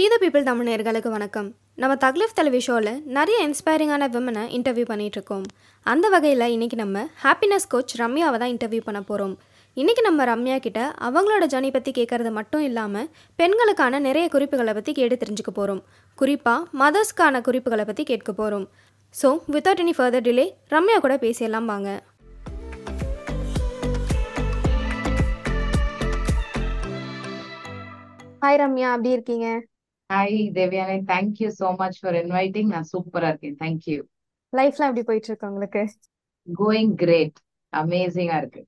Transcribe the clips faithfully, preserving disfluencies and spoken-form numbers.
ஷீத people Tamil நேயர்களுக்கு வணக்கம். நம்ம தக்லைஃப் தலைவி ஷோவில் நிறைய இன்ஸ்பைரிங்கான விமனை இன்டர்வியூ பண்ணிகிட்ருக்கோம். அந்த வகையில் இன்றைக்கி நம்ம ஹாப்பினஸ் கோச் ரம்யாவை தான் இன்டர்வியூ பண்ண போகிறோம். இன்றைக்கி நம்ம ரம்யா கிட்ட அவங்களோட ஜர்னி பற்றி கேட்குறது மட்டும் இல்லாமல் பெண்களுக்கான நிறைய குறிப்புகளை பற்றி கேட்டு தெரிஞ்சுக்க போகிறோம். குறிப்பாக மதர்ஸ்க்கான குறிப்புகளை பற்றி கேட்க போகிறோம். So without any further delay Ramya கூட பேசிடலாம் வாங்க. ஹாய் ரம்யா, எப்படி இருக்கீங்க? ஹாய் தேவியானே, thank you so much for inviting. நான் சூப்பரா இருக்கேன், தேங்க் யூ. லைஃப்ல எப்படி போயிட்டு இருக்கு உங்களுக்கு? கோயிங் கிரேட், அமேசிங்கா இருக்கு.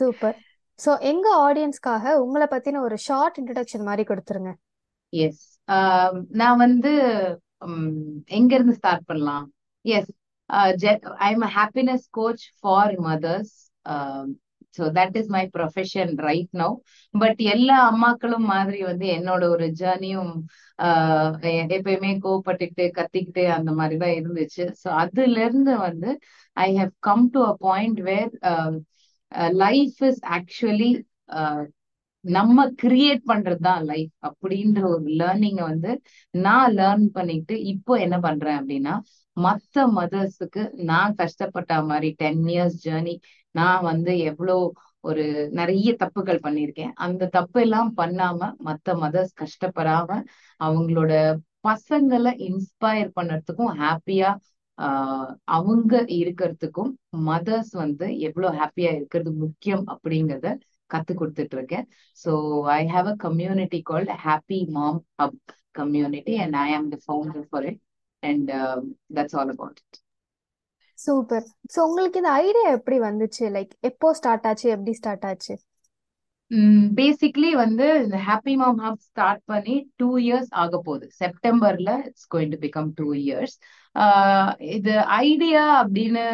சூப்பர். சோ எங்க ஆடியன்ஸ்க்காக உங்களை பத்தின ஒரு ஷார்ட் இன்ட்ரோடக்ஷன் மாதிரி கொடுத்துருங்க. எஸ், நான் வந்து எங்க இருந்து ஸ்டார்ட் பண்ணலாம்? Yes, I am a happiness coach for mothers. So that is my profession right now. But எல்லா அம்மாக்களும் மாதிரி வந்து என்னோட ஒரு ஜர்னியும் எப்பயுமே கோவப்பட்டுக்கிட்டு கத்திக்கிட்டு அந்த மாதிரிதான் இருந்துச்சு. ஸோ அதுல இருந்து வந்து I have come to a point where life is actually நம்ம கிரியேட் பண்றதுதான் லைஃப் அப்படின்ற ஒரு லேர்னிங்கை வந்து நான் லேர்ன் பண்ணிக்கிட்டு இப்போ என்ன பண்றேன் அப்படின்னா, மற்ற மதர்ஸுக்கு நான் கஷ்டப்பட்ட மாதிரி டென் இயர்ஸ் ஜேர்னி நான் வந்து எவ்வளோ ஒரு நிறைய தப்புகள் பண்ணியிருக்கேன், அந்த தப்பு எல்லாம் பண்ணாம மற்ற மதர்ஸ் கஷ்டப்படாம அவங்களோட பசங்களை இன்ஸ்பயர் பண்ணுறதுக்கும் ஹாப்பியா அவங்க இருக்கிறதுக்கும் மதர்ஸ் வந்து எவ்வளோ ஹாப்பியா இருக்கிறது முக்கியம் அப்படிங்கிறத கத்து கொடுத்துட்டு இருக்கேன். So I have a community called happy mom hub community and I am the founder for it and that's all about it. Super. So உங்களுக்கு இந்த ஐடியா எப்படி வந்துச்சு? லைக் எப்போ ஸ்டார்ட் ஆச்சு, எப்படி ஸ்டார்ட் ஆச்சு? பேசிக்கலி வந்து இந்த ஹாப்பி மாம் ஹப் ஸ்டார்ட் பண்ணி டூ இயர்ஸ் ஆக போகுது. செப்டம்பர்ல it's going to become two years. இது ஐடியா அப்படின்னு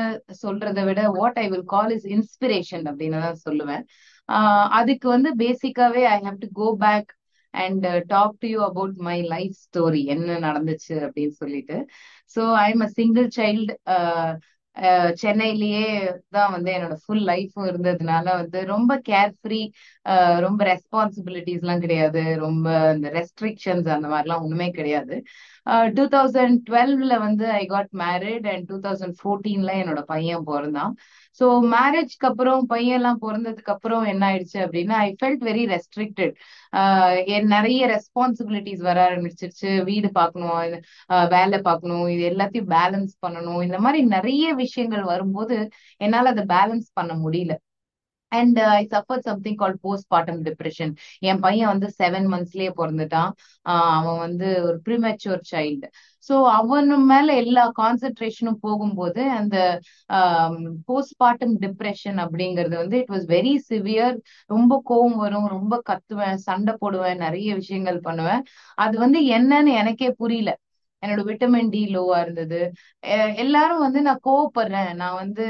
சொல்றதை விட what I will call is inspiration அப்படின்னு தான் சொல்லுவேன். அதுக்கு வந்து பேசிக்காவே I have to go back and uh, talk to you about my life story, enna nadanduchu appdi solittu. So I am a single child, uh, uh, Chennai liye da vande enoda full life irundadunala vande romba carefree, uh, romba responsibilities la kediyadu, romba the restrictions andha mari la onnume kediyadu. uh, twenty twelve la vande I got married and twenty fourteen la enoda paiyan porandan. So மேரேஜ்க்கு அப்புறம் பையன் எல்லாம் பிறந்ததுக்கு அப்புறம் என்ன ஆயிடுச்சு அப்படின்னா, I felt very restricted. நிறைய ரெஸ்பான்சிபிலிட்டிஸ் வர ஆரம்பிச்சிருச்சு. வீடு பார்க்கணும், வேலை பார்க்கணும், இது எல்லாத்தையும் பேலன்ஸ் பண்ணணும். இந்த மாதிரி நிறைய விஷயங்கள் வரும்போது என்னால் அதை பேலன்ஸ் பண்ண முடியல. And uh, I suffered something called postpartum depression. என் பையன் வந்து செவன் மந்த்ஸ்லயே பிறந்துட்டான். அவன் வந்து ஒரு ப்ரீமெச்சூர் சைல்டு. ஸோ அவனு மேல எல்லா கான்சென்ட்ரேஷனும் போகும்போது அந்த போஸ்ட்பார்ட்டம் டிப்ரெஷன் அப்படிங்கிறது வந்து இட் வாஸ் வெரி சிவியர். ரொம்ப கோவம் வரும், ரொம்ப கத்துவேன், சண்டை போடுவேன், நிறைய விஷயங்கள் பண்ணுவேன். அது வந்து என்னன்னு எனக்கே புரியல. என்னோட விட்டமின் டி லோவா இருந்தது. எல்லாரும் வந்து நான் கோவப்படுறேன், நான் வந்து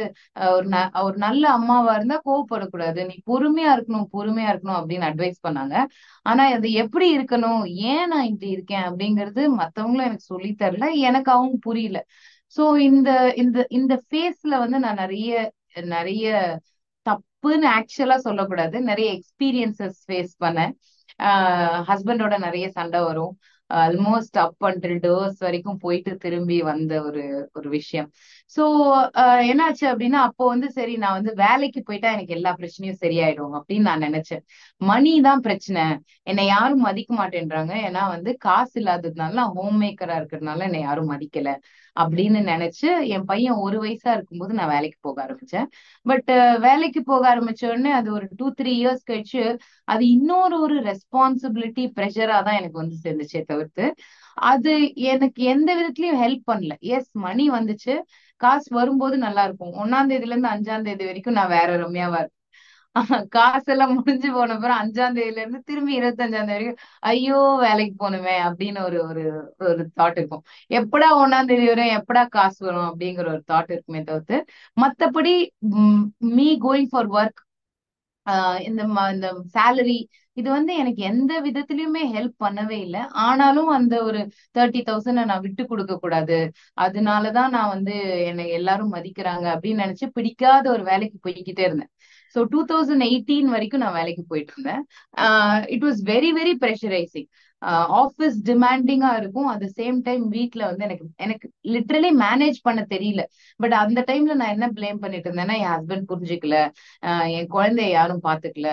ஒரு ந ஒரு நல்ல அம்மாவா இருந்தா கோவப்படக்கூடாது, நீ பொறுமையா இருக்கணும் பொறுமையா இருக்கணும் அப்படின்னு அட்வைஸ் பண்ணாங்க. ஆனா அது எப்படி இருக்கணும், ஏன் நான் இப்படி இருக்கேன் அப்படிங்கிறது மத்தவங்களும் எனக்கு சொல்லி தரல, எனக்கு அவங்க புரியல. சோ இந்த இந்த இந்த ஃபேஸ்ல வந்து நான் நிறைய நிறைய தப்புன்னு ஆக்சுவலா சொல்லக்கூடாது, நிறைய எக்ஸ்பீரியன்சஸ் ஃபேஸ் பண்ணேன். ஹஸ்பண்டோட நிறைய சண்டை வரும். ஆல்மோஸ்ட் அப் அண்டில் டோர்ஸ் வரைக்கும் போயிட்டு திரும்பி வந்த ஒரு ஒரு விஷயம். ஸோ என்னாச்சு அப்படின்னா, அப்போ வந்து சரி நான் வந்து வேலைக்கு போயிட்டா எனக்கு எல்லா பிரச்சனையும் சரியாயிடும் அப்படின்னு நான் நினைச்சேன். மணி தான் பிரச்சனை, என்னை யாரும் மதிக்க மாட்டேன்றாங்க, ஏன்னா வந்து காசு இல்லாததுனால நான் ஹோம் மேக்கரா இருக்கிறதுனால என்னை யாரும் மதிக்கல அப்படின்னு நினைச்சு என் பையன் ஒரு வயசா இருக்கும்போது நான் வேலைக்கு போக ஆரம்பிச்சேன். பட் வேலைக்கு போக ஆரம்பிச்ச உடனே அது ஒரு டூ த்ரீ இயர்ஸ் கழிச்சு அது இன்னொரு ஒரு ரெஸ்பான்சிபிலிட்டி ப்ரெஷரா தான் எனக்கு வந்து சேர்ந்துச்சே தவிர்த்து அது எனக்கு எந்த விதத்துலயும் ஹெல்ப் பண்ணல. எஸ், மணி வந்துச்சு, காசு வரும்போது நல்லா இருக்கும். ஒன்னாம் தேதியில இருந்து அஞ்சாம் தேதி வரைக்கும் நான் வேற ரம்யாவா இருப்பேன். காசு எல்லாம் முடிஞ்சு போன அப்புறம் அஞ்சாம் தேதியில இருந்து திரும்பி இருபத்தி அஞ்சாம் தேதி வரைக்கும் ஐயோ வேலைக்கு போகணுமே அப்படின்னு ஒரு ஒரு ஒரு தாட் இருக்கும். எப்படா ஒன்னாம் தேதி வரும், எப்படா காசு வரும் அப்படிங்கிற ஒரு தாட் இருக்குமே தவிர்த்து மத்தபடி me going for work, ah இந்த இந்த சேலரி இது வந்து எனக்கு எந்த விதத்திலயுமே ஹெல்ப் பண்ணவே இல்லை. ஆனாலும் அந்த ஒரு தேர்ட்டி தௌசண்ட் நான் விட்டு கொடுக்க கூடாது, அதனாலதான் நான் வந்து என்னை எல்லாரும் மதிக்கிறாங்க அப்படின்னு நினைச்சு பிடிக்காத ஒரு வேலைக்கு போய்கிட்டே இருந்தேன். ஸோ டூ தௌசண்ட் எயிட்டீன் வரைக்கும் நான் வேலைக்கு போயிட்டு இருந்தேன். It was very very pressurising. Office டிமாண்டிங்கா இருக்கும், அட் த சேம் டைம் வீக்ல வந்து எனக்கு எனக்கு லிட்ரலி மேனேஜ் பண்ண தெரியல. பட் அந்த டைம்ல நான் என்ன பிளேம் பண்ணிட்டு இருந்தேன்னா, என் ஹஸ்பண்ட் புரிஞ்சுக்கல, என் குழந்தைய யாரும் பாத்துக்கல,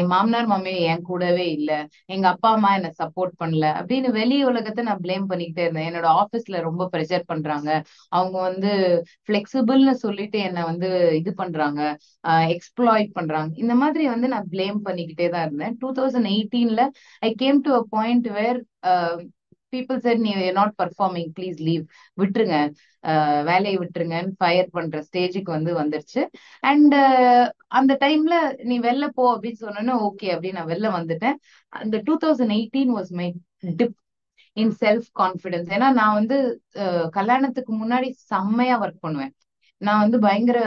என் மாமனார் மாமியை என் கூடவே இல்ல, எங்க அப்பா அம்மா என்ன சப்போர்ட் பண்ணல அப்படின்னு வெளி உலகத்தை நான் பிளேம் பண்ணிக்கிட்டே இருந்தேன். என்னோட ஆஃபீஸ்ல ரொம்ப ப்ரெஷர் பண்றாங்க, அவங்க வந்து பிளெக்சிபிள்னு சொல்லிட்டு என்னை வந்து இது பண்றாங்க, எக்ஸ்ப்ளாய்ட் பண்றாங்க, இந்த மாதிரி வந்து நான் பிளேம் பண்ணிக்கிட்டே தான் இருந்தேன். டூ தௌசண்ட் எயிட்டீன்ல I came to a point where uh, people said you're not performing, please leave, விட்டுருங்க, வேலையை விட்டுருங்கன்னு ஃபயர் பண்ற ஸ்டேஜுக்கு வந்து வந்துருச்சு. அண்ட் அந்த டைம்ல நீ வெளில போ அப்படின்னு சொன்னோன்னா ஓகே அப்படின்னு நான் வெளில வந்துட்டேன். அந்த two thousand eighteen was my dip in self confidence. ஏன்னா நான் வந்து கல்யாணத்துக்கு முன்னாடி செம்மையா ஒர்க் பண்ணுவேன், நான் வந்து பயங்கர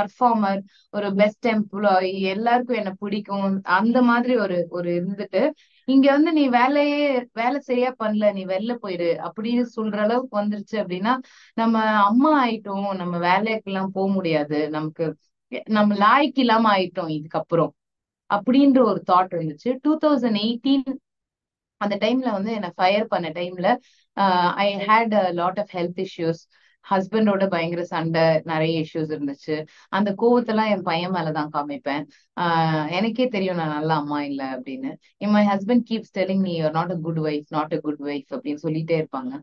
பர்ஃபார்மர், ஒரு பெஸ்ட் எம்ப்ளாயி, எல்லாருக்கும் என்ன பிடிக்கும், அந்த மாதிரி ஒரு ஒரு இருந்துட்டு இங்க வந்து நீ வேலையே வேலை சரியா பண்ணல, நீ வெளில போயிரு அப்படின்னு சொல்ற அளவுக்கு வந்துருச்சு. அப்படின்னா நம்ம அம்மா ஆயிட்டோம், நம்ம வேலைக்கெல்லாம் போக முடியாது, நமக்கு நம்ம லாய்க்கு இல்லாம ஆயிட்டோம் இதுக்கப்புறம் அப்படின்ற ஒரு தாட் இருந்துச்சு. டூ தௌசண்ட் எயிட்டீன் அந்த டைம்ல வந்து என்னை ஃபயர் பண்ண டைம்ல I had a lot of health issues, ஹஸ்பண்டோட பயங்கர சண்டை, நிறைய இஷ்யூஸ் இருந்துச்சு. அந்த கோவத்தெல்லாம் என் பையன் மேலதான் காமிப்பேன். ஆஹ் எனக்கே தெரியும் நான் நல்ல அம்மா இல்லை அப்படின்னு. மை ஹஸ்பண்ட் கீப்ஸ் டெல்லிங் நீ you are not a good wife, not a good wife அப்படின்னு சொல்லிட்டே இருப்பாங்க.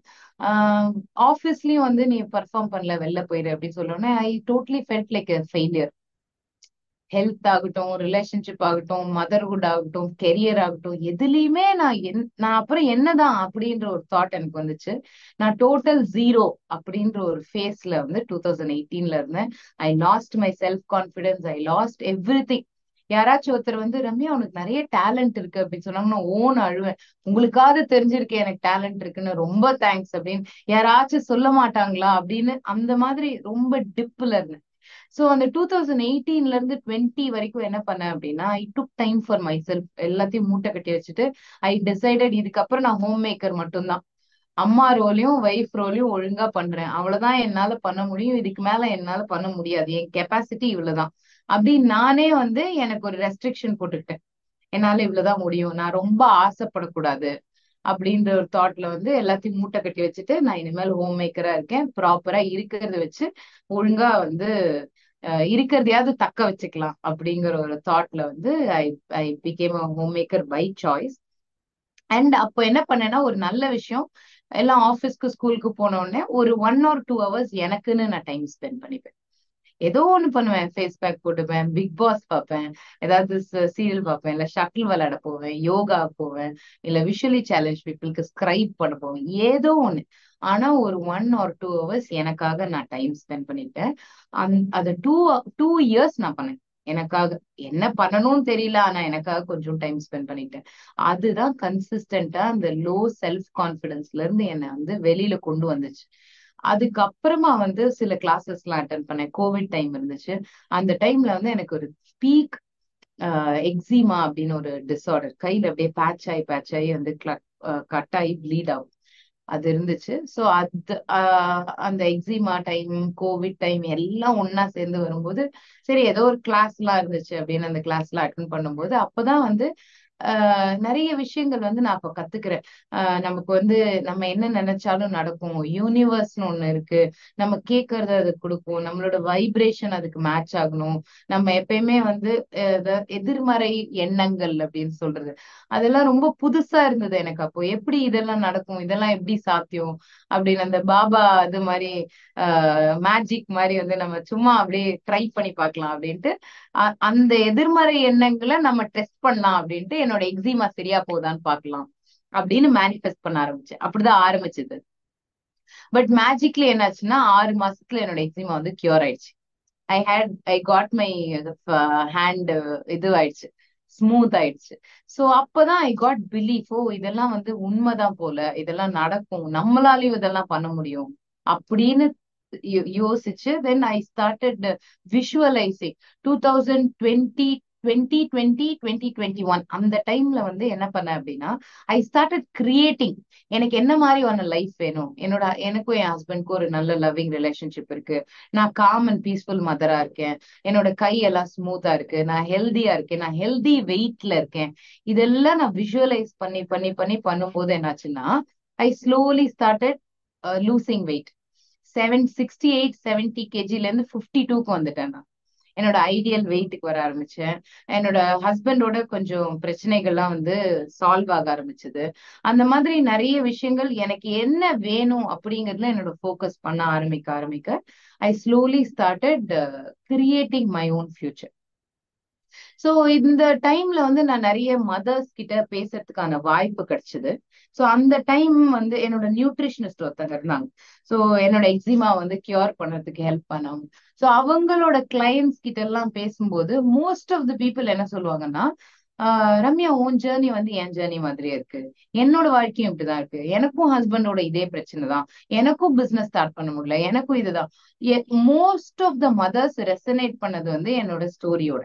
ஆஹ் ஆஃபீஸ்லயும் வந்து நீ பெர்ஃபார்ம் பண்ணல, வெளில போயிரு அப்படின்னு சொல்லோன்னே I totally felt like a failure. Health ஆகட்டும், ரிலேஷன்ஷிப் ஆகட்டும், மதர்ஹுட் ஆகட்டும், கெரியர் ஆகட்டும், எதுலையுமே நான் என் நான் அப்புறம் என்னதான் அப்படின்ற ஒரு தாட் எனக்கு வந்துச்சு. நான் டோட்டல் ஜீரோ அப்படின்ற ஒரு ஃபேஸ்ல வந்து டூ தௌசண்ட் எயிட்டீன்ல இருந்தேன். I lost my self confidence, I lost everything. யாராச்சும் ஒருத்தர் வந்து ரம்யா உனக்கு நிறைய டேலண்ட் இருக்கு அப்படின்னு சொன்னாங்கன்னா ஓன்னு அழுவேன், உங்களுக்காவது தெரிஞ்சிருக்கேன் எனக்கு டேலண்ட் இருக்குன்னு, ரொம்ப தேங்க்ஸ் அப்படின்னு. யாராச்சும் சொல்ல மாட்டாங்களா அப்படின்னு அந்த மாதிரி ரொம்ப டிப்புல இருந்தேன். சோ அந்த டூ தௌசண்ட் எயிட்டீன்ல இருந்து டுவெண்ட்டி வரைக்கும் என்ன பண்ணேன் அப்படின்னா, I took time for myself. எல்லாத்தையும் மூட்டை கட்டி வச்சுட்டு ஐ டிசைடட் இதுக்கப்புறம் நான் ஹோம் மேக்கர் மட்டும்தான், அம்மா ரோலையும் வைஃப் ரோலையும் ஒழுங்கா பண்றேன், அவ்வளவுதான் என்னால பண்ண முடியும், இதுக்கு மேல என்னால பண்ண முடியாது, என் கெப்பாசிட்டி இவ்வளவுதான் அப்படின்னு நானே வந்து எனக்கு ஒரு ரெஸ்ட்ரிக்ஷன் போட்டுக்கிட்டேன். என்னால இவ்வளவுதான் முடியும், நான் ரொம்ப ஆசைப்படக்கூடாது அப்படின்ற ஒரு தாட்ல வந்து எல்லாத்தையும் மூட்டை கட்டி வச்சுட்டு நான் இனிமேல் ஹோம் மேக்கரா இருக்கேன், ப்ராப்பரா இருக்கிறத வச்சு ஒழுங்கா வந்து இருக்கிறதையாவது தக்க வச்சுக்கலாம் அப்படிங்கிற ஒரு தாட்ல வந்து I I became a homemaker by choice. And அப்போ என்ன பண்ணேன்னா, ஒரு நல்ல விஷயம், எல்லாம் ஆஃபீஸ்க்கு ஸ்கூலுக்கு போன உடனே ஒரு ஒன் ஆர் டூ ஹவர்ஸ் எனக்குன்னு நான் டைம் ஸ்பெண்ட் பண்ணிப்பேன். ஏதோ ஒண்ணு பண்ணுவேன், ஃபேஸ் பேக் போட்டுப்பேன், பிக் பாஸ் பார்ப்பேன், ஏதாவது சீரியல் பார்ப்பேன், இல்ல ஷட்டில் விளையாட போவேன், யோகா போவேன், இல்ல விஷுவலி சேலஞ்ச் பீப்புளுக்கு ஸ்கிரைப் பண்ண போவேன், ஏதோ ஒண்ணு. ஆனா ஒரு ஒன் ஆர் டூ ஹவர்ஸ் எனக்காக நான் டைம் ஸ்பெண்ட் பண்ணிட்டேன். அந் அது டூ டூ இயர்ஸ் நான் பண்ணேன் எனக்காக. என்ன பண்ணணும்னு தெரியல, ஆனா எனக்காக கொஞ்சம் டைம் ஸ்பெண்ட் பண்ணிட்டேன். அதுதான் கன்சிஸ்டன்டா அந்த லோ செல்ஃப் கான்பிடன்ஸ்ல இருந்து என்னை வந்து வெளியில கொண்டு வந்துச்சு. அதுக்கப்புறமா வந்து சில கிளாஸஸ் எல்லாம் அட்டென்ட் பண்ணேன். கோவிட் டைம் இருந்துச்சு, அந்த டைம்ல வந்து எனக்கு ஒரு பீக் எக்ஸிமா அப்படின்னு ஒரு டிஸார்டர், கையில அப்படியே பேட்ச் ஆகி பேட்ச் ஆகி வந்து கட் ஆகி ப்ளீட் ஆகும் அது இருந்துச்சு. ஸோ அது அந்த எக்ஸிமா டைம், கோவிட் டைம் எல்லாம் ஒன்னா சேர்ந்து வரும்போது சரி ஏதோ ஒரு கிளாஸ் எல்லாம் இருந்துச்சு அப்படின்னு அந்த கிளாஸ் எல்லாம் அட்டென்ட் பண்ணும்போது அப்பதான் வந்து ஆஹ் நிறைய விஷயங்கள் வந்து நான் இப்ப கத்துக்கிறேன். ஆஹ் நமக்கு வந்து நம்ம என்ன நினைச்சாலும் நடக்கும், யூனிவர்ஸ்னு ஒண்ணு இருக்கு, நம்ம கேட்கறது அது கொடுக்கும், நம்மளோட வைப்ரேஷன் அதுக்கு மேட்ச் ஆகணும், நம்ம எப்பயுமே வந்து எதிர்மறை எண்ணங்கள் அப்படின்னு சொல்றது அதெல்லாம் ரொம்ப புதுசா இருந்தது எனக்கு. அப்போ எப்படி இதெல்லாம் நடக்கும், இதெல்லாம் எப்படி சாத்தியம் அப்படின்னு அந்த பாபா அது மாதிரி ஆஹ் மேஜிக் மாதிரி வந்து நம்ம சும்மா அப்படியே ட்ரை பண்ணி பார்க்கலாம் அப்படின்ட்டு அந்த எதிர்மறை எண்ணங்களை நம்ம டெஸ்ட் பண்ணலாம் அப்படின்ட்டு என்னோட எக்ஸிமா சரியா போதான்னு பாக்கலாம் அப்படின்னு மேனிஃபெஸ்ட் பண்ண ஆரம்பிச்சேன். அப்படிதான் ஆரம்பிச்சது. பட் மேஜிக்ல என்னாச்சுன்னா ஆறு மாசத்துல என்னோட எக்ஸிமா வந்து கியூர் ஆயிடுச்சு. I had I got my hand இது ஆயிடுச்சு, ஸ்மூத் ஆயிடுச்சு. சோ அப்பதான் ஐ காட் பிலீஃப், ஓ இதெல்லாம் வந்து உண்மைதான் போல, இதெல்லாம் நடக்கும், நம்மளாலையும் இதெல்லாம் பண்ண முடியும் அப்படின்னு யோசிச்சு then I started visualising. Two thousand twenty twenty twenty twenty twenty one அந்த டைம்ல வந்து என்ன பண்ணேன் அப்படின்னா, ஐ ஸ்டார்டட் கிரியேட்டிங். எனக்கு என்ன மாதிரியான லைஃப் வேணும், என்னோட எனக்கும் என் ஹஸ்பண்ட்க்கும் ஒரு நல்ல லவ்விங் ரிலேஷன்ஷிப் இருக்கு, நான் காம் அண்ட் பீஸ்ஃபுல் மதரா இருக்கேன், என்னோட கை எல்லாம் ஸ்மூத்தா இருக்கு, நான் ஹெல்தியா இருக்கேன், நான் ஹெல்தி வெயிட்ல இருக்கேன். இதெல்லாம் நான் விஷுவலைஸ் பண்ணி பண்ணி பண்ணி பண்ணும்போது என்னாச்சுன்னா, I slowly started losing weight. Seven sixty eight seventy கேஜில இருந்து ஃபிஃப்டி டூக்கு வந்துட்டேன். நான் என்னோட ஐடியல் வெயிட்டுக்கு வர ஆரம்பிச்சேன். என்னோட ஹஸ்பண்டோட கொஞ்சம் பிரச்சனைகள்லாம் வந்து சால்வ் ஆக ஆரம்பிச்சது. அந்த மாதிரி நிறைய விஷயங்கள் எனக்கு என்ன வேணும் அப்படிங்கிறதுல என்னோட ஃபோக்கஸ் பண்ண ஆரம்பிக்க ஆரம்பிக்க I slowly started creating my own future. So இந்த டைம்ல வந்து நான் நிறைய மதர்ஸ் கிட்ட பேசுறதுக்கான வாய்ப்பு கிடைச்சது. சோ அந்த டைம் வந்து என்னோட நியூட்ரிஷனிஸ்ட் ஒருத்தங்க இருந்தாங்க. சோ என்னோட எக்ஸிமா வந்து கியூர் பண்றதுக்கு ஹெல்ப் பண்ணாங்க. சோ அவங்களோட கிளைண்ட்ஸ் கிட்ட எல்லாம் பேசும்போது மோஸ்ட் ஆஃப் தி பீப்புள் என்ன சொல்லுவாங்கன்னா, ஆஹ் ரம்யா, உன் ஜேர்னி வந்து என் ஜேர்னி மாதிரியே இருக்கு, என்னோட வாழ்க்கையும் இப்படிதான் இருக்கு, எனக்கும் ஹஸ்பண்டோட இதே பிரச்சனை தான், எனக்கும் பிசினஸ் ஸ்டார்ட் பண்ண முடியல, எனக்கும் இதுதான். Most of the mothers resonate பண்ணது வந்து என்னோட ஸ்டோரியோட.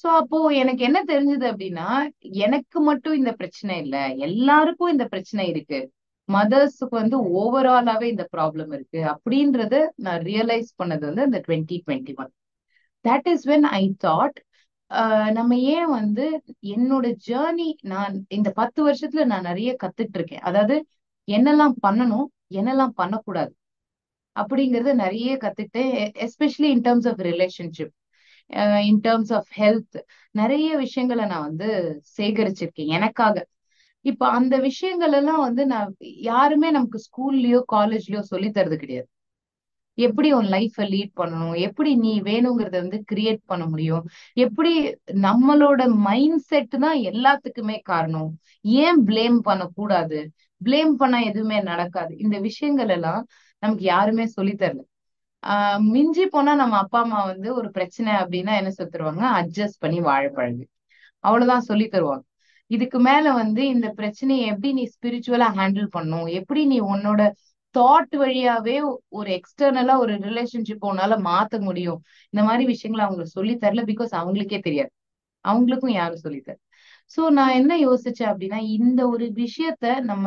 சோ அப்போ எனக்கு என்ன தெரிஞ்சது அப்படின்னா, எனக்கு மட்டும் இந்த பிரச்சனை இல்ல, எல்லாருக்கும் இந்த பிரச்சனை இருக்கு, மதர்ஸுக்கு வந்து ஓவராலாவே இந்த ப்ராப்ளம் இருக்கு அப்படின்றத நான் ரியலைஸ் பண்ணது வந்து இந்த twenty twenty one. That is when I thought, நம்ம ஏன் வந்து என்னோட ஜேர்னி, நான் இந்த பத்து வருஷத்துல நான் நிறைய கத்துட்டு இருக்கேன், அதாவது என்னெல்லாம் பண்ணணும் என்னெல்லாம் பண்ணக்கூடாது அப்படிங்கறத நிறைய கத்துக்கிட்டேன். Especially in terms of relationship, in terms of health, நிறைய விஷயங்களை நான் வந்து சேகரிச்சிருக்கேன் எனக்காக. இப்ப அந்த விஷயங்கள் எல்லாம் வந்து நான் யாருமே நமக்கு ஸ்கூல்லயோ காலேஜ்லயோ சொல்லி தரது கிடையாது. எப்படி உன் லைஃப லீட் பண்ணணும், எப்படி நீ வேணுங்கிறத வந்து கிரியேட் பண்ண முடியும், எப்படி நம்மளோட மைண்ட் செட் தான் எல்லாத்துக்குமே காரணம், ஏன் பிளேம் பண்ண கூடாது, பிளேம் பண்ணா எதுவுமே நடக்காது, இந்த விஷயங்கள் எல்லாம் நமக்கு யாருமே சொல்லி தரல. ஆஹ் மிஞ்சி போனா நம்ம அப்பா அம்மா வந்து ஒரு பிரச்சனை அப்படின்னா என்ன சொல்லி தருவாங்க, அட்ஜஸ்ட் பண்ணி வாழ பழகு, அவ்வளவுதான் சொல்லி தருவாங்க. இதுக்கு மேல வந்து இந்த பிரச்சனையை எப்படி நீ ஸ்பிரிச்சுவலா ஹேண்டில் பண்ணும், எப்படி நீ உன்னோட தாட் வழியாவே ஒரு எக்ஸ்டர்னலா ஒரு ரிலேஷன்ஷிப் உன்னால மாத்த முடியும், இந்த மாதிரி விஷயங்களை அவங்களுக்கு சொல்லி தரல. பிகாஸ் அவங்களுக்கே தெரியாது, அவங்களுக்கும் யாரும் சொல்லி தரல. சோ நான் என்ன யோசிச்சேன் அப்படின்னா, இந்த ஒரு விஷயத்த நம்ம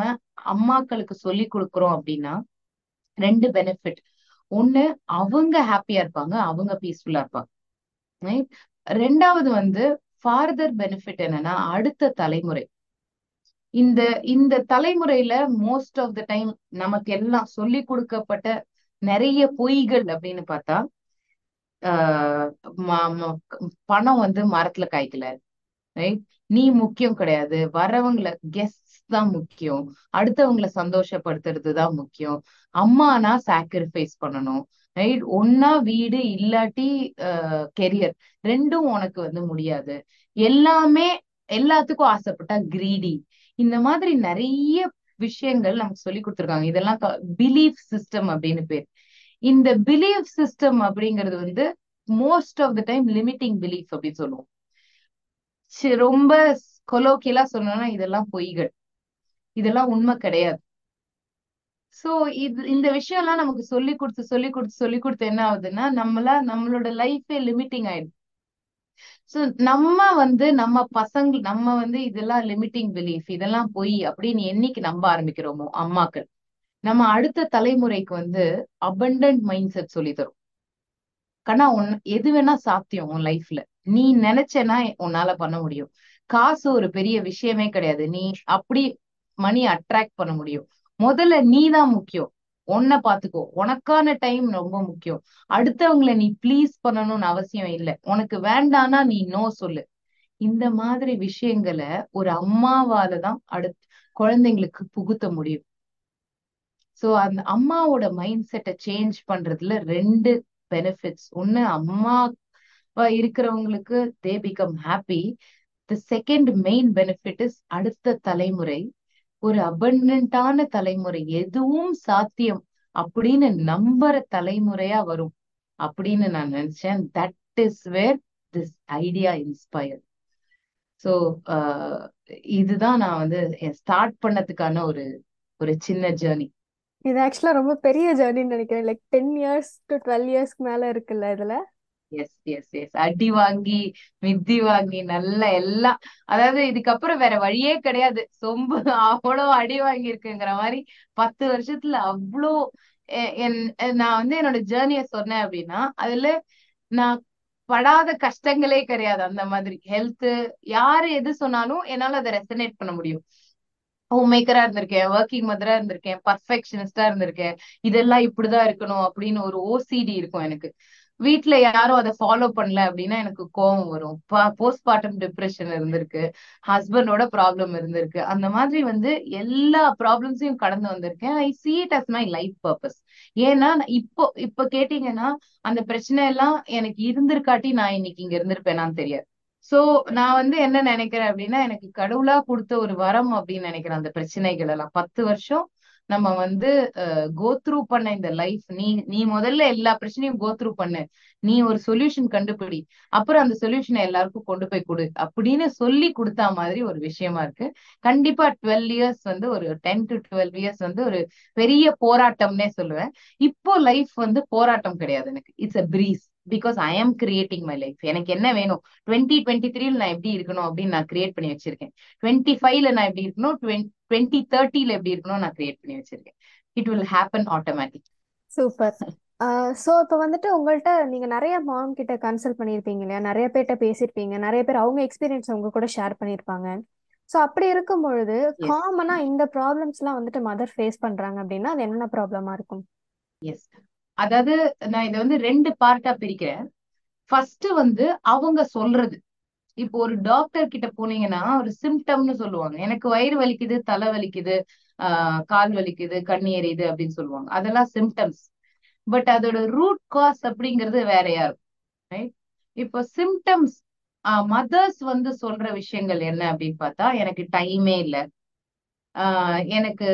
அம்மாக்களுக்கு சொல்லி கொடுக்குறோம் அப்படின்னா ரெண்டு பெனிஃபிட். ஒண்ணு, அவங்க ஹாப்பியா இருப்பாங்க, அவங்க பீஸ்ஃபுல்லா இருப்பாங்க, ரைட்? ரெண்டாவது வந்து ஃபார்தர் பெனிஃபிட் என்னன்னா, அடுத்த தலைமுறை, இந்த இந்த தலைமுறையில மோஸ்ட் ஆஃப் த டைம் நமக்கு எல்லாம் சொல்லி கொடுக்கப்பட்ட நிறைய பொய்கள் அப்படின்னு பார்த்தா, ஆஹ் பணம் வந்து மரத்துல காய்க்கல, ரைட்? நீ முக்கியம் கிடையாது, வரவங்களை கெஸ்ட் தான் முக்கியம், அடுத்தவங்களை சந்தோஷப்படுத்துறதுதான் முக்கியம், அம்மானா சாக்ரிஃபைஸ் பண்ணணும், ரைட்? ஒன்னா வீடு இல்லாட்டி அஹ் கெரியர் ரெண்டும் உனக்கு வந்து முடியாது, எல்லாமே எல்லாத்துக்கும் ஆசைப்பட்டா கிரீடி, இந்த மாதிரி நிறைய விஷயங்கள் நமக்கு சொல்லி கொடுத்துருக்காங்க. இதெல்லாம் பிலீஃப் சிஸ்டம் அப்படின்னு பேர். இந்த பிலீஃப் சிஸ்டம் அப்படிங்கிறது வந்து most of the time limiting belief அப்படின்னு சொல்லுவோம். ரொம்ப கொலோக்கியலா சொல்லணும்னா இதெல்லாம் பொய்கள், இதெல்லாம் உண்மை கிடையாது. சோ இது இந்த விஷயம் எல்லாம் நமக்கு சொல்லி கொடுத்து சொல்லி கொடுத்து சொல்லி கொடுத்து என்ன ஆகுதுன்னா, நம்மள நம்மளோட லைஃபே லிமிட்டிங் ஆயிடுது. சோ நம்ம வந்து நம்ம பசங்க நம்ம வந்து இதெல்லாம் லிமிட்டிங் பிலீஃப், இதெல்லாம் பொய் அப்படின்னு என்னைக்கு நம்ப ஆரம்பிக்கிறோமோ அம்மாக்கள், நம்ம அடுத்த தலைமுறைக்கு வந்து அபண்டன்ட் மைண்ட் செட் சொல்லி தரும். கண்ணா, உன் எது வேணா சாத்தியம், உன் லைஃப்ல நீ நினைச்சேன்னா உன்னால பண்ண முடியும், காசு ஒரு பெரிய விஷயமே கிடையாது, நீ அப்படி மணி அட்ராக்ட் பண்ண முடியும், முதல்ல நீ தான் முக்கியம், உன்னை பாத்துக்கோ, உனக்கான டைம் ரொம்ப முக்கியம், அடுத்தவங்களை நீ ப்ளீஸ் பண்ணணும்னு அவசியம் இல்லை, உனக்கு வேண்டானா நீ நோ சொல்லு. இந்த மாதிரி விஷயங்களை ஒரு அம்மாவால தான் அடுத்து குழந்தைங்களுக்கு புகுத்த முடியும். சோ அந்த அம்மாவோட மைண்ட் செட்டை சேஞ்ச் பண்றதுல ரெண்டு பெனிஃபிட்ஸ். ஒண்ணு, அம்மா இருக்கிறவங்களுக்கு they become happy. The second main benefit is அடுத்த தலைமுறை ஒரு அபண்டன்டான தலைமுறை, எதுவும் சாத்தியம் அப்படின்னு நம்புற தலைமுறையா வரும் அப்படின்னு நான் நினைச்சேன். That is where this idea inspire. So இதுதான் நான் வந்து ஸ்டார்ட் பண்ணதுக்கான ஒரு ஒரு சின்ன ஜேர்னி. இது ஆக்சுவலா ரொம்ப பெரிய ஜேர்னின்னு நினைக்கிறேன், like ten years to twelve இயர்ஸ்க்கு மேல இருக்குல்ல இதுல. எஸ் எஸ் எஸ் அடி வாங்கி மிதி வாங்கி நல்ல எல்லாம், அதாவது இதுக்கப்புறம் வேற வழியே கிடையாது. சொம்பு அவ்வளவு அடி வாங்கி இருக்குங்கிற மாதிரி பத்து வருஷத்துல அவ்வளோ எ- என்- நான் வந்து என்னோட ஜேர்னிய சொன்னேன் அப்படின்னா அதுல நான் படாத கஷ்டங்களே கிடையாது. அந்த மாதிரி ஹெல்த் யாரு எது சொன்னாலும் என்னால அதை ரெசனேட் பண்ண முடியும். ஹோம் மேக்கரா இருந்திருக்கேன், ஒர்க்கிங் மதரா இருந்திருக்கேன், பர்ஃபெக்ஷனிஸ்டா இருந்திருக்கேன், இதெல்லாம் இப்படிதான் இருக்கணும் அப்படின்னு ஒரு ஓசிடி இருக்கும் எனக்கு. வீட்ல யாரும் அதை ஃபாலோ பண்ணல அப்படின்னா எனக்கு கோவம் வரும். போஸ்ட்மார்ட்டம் டிப்ரெஷன் இருந்திருக்கு, ஹஸ்பண்டோட ப்ராப்ளம் இருந்திருக்கு, அந்த மாதிரி வந்து எல்லா ப்ராப்ளம்ஸையும் கடந்து வந்திருக்கேன். I see it as my life purpose. ஏன்னா நான் இப்போ இப்போ கேட்டீங்கன்னா அந்த பிரச்சனை எல்லாம் எனக்கு இருந்திருக்காட்டி நான் இன்னைக்கு இங்க இருந்திருப்பேனான்னு தெரியாது. சோ நான் வந்து என்ன நினைக்கிறேன் அப்படின்னா எனக்கு கடவுளா கொடுத்த ஒரு வரம் அப்படின்னு நினைக்கிறேன். அந்த பிரச்சனைகள் எல்லாம் பத்து வருஷம் நம்ம வந்து கோ த்ரூ பண்ண இந்த லைஃப், நீ நீ முதல்ல எல்லா பிரச்சனையும் கோ த்ரூ பண்ணு, நீ ஒரு சொல்யூஷன் கண்டுபிடி, அப்புறம் அந்த சொல்யூஷனை எல்லாருக்கும் கொண்டு போய் கொடு அப்படின்னு சொல்லி கொடுத்த மாதிரி ஒரு விஷயமா இருக்கு. கண்டிப்பா டுவெல் இயர்ஸ் வந்து ஒரு டென் டு டுவெல் இயர்ஸ் வந்து ஒரு பெரிய போராட்டம்னே சொல்லுவேன். இப்போ லைஃப் வந்து போராட்டம் கிடையாது எனக்கு, it's a breeze because I am creating my life. எனக்கு என்ன வேணும் டுவெண்ட்டி டுவெண்ட்டி த்ரீல நான் எப்படி இருக்கணும் அப்படின்னு நான் கிரியேட் பண்ணி வச்சிருக்கேன். டுவெண்ட்டி ஃபைவ்ல நான் எப்படி இருக்கணும், டுவெண்ட்டி தேர்ட்டில எப்படி இருக்கணும் நான் கிரியேட் பண்ணி வச்சிருக்கேன். It will happen automatic. Super. So இப்போ வந்துட்டு உங்கள்கிட்ட நீங்கள் நிறைய மாம் கிட்ட கன்சல்ட் பண்ணியிருப்பீங்க இல்லையா, நிறைய பேர்கிட்ட பேசியிருப்பீங்க, நிறைய பேர் அவங்க எக்ஸ்பீரியன்ஸ் அவங்க கூட ஷேர் பண்ணியிருப்பாங்க. ஸோ அப்படி இருக்கும் பொழுது எஸ் காமனாக இந்த ப்ராப்ளம்ஸ்லாம் வந்துட்டு மதர் ஃபேஸ் பண்ணுறாங்க அப்படின்னா அது என்னென்ன ப்ராப்ளமாக இருக்கும்? எஸ் அதாவது நான் இதை வந்து ரெண்டு பார்ட்டா பிரிக்கிறேன். ஃபர்ஸ்ட் வந்து அவங்க சொல்றது, இப்போ ஒரு டாக்டர் கிட்ட போனீங்கன்னா ஒரு சிம்டம்னு சொல்லுவாங்க. எனக்கு வயிறு வலிக்குது, தலை வலிக்குது, ஆஹ் கால் வலிக்குது, கண் எரியுது அப்படின்னு சொல்லுவாங்க. அதெல்லாம் சிம்டம்ஸ். பட் அதோட ரூட் காஸ் அப்படிங்கிறது வேறையா இருக்கும், ரைட்? இப்போ சிம்டம்ஸ் மதர்ஸ் வந்து சொல்ற விஷயங்கள் என்ன அப்படின்னு பார்த்தா, எனக்கு டைமே இல்லை, ஆஹ் எனக்கு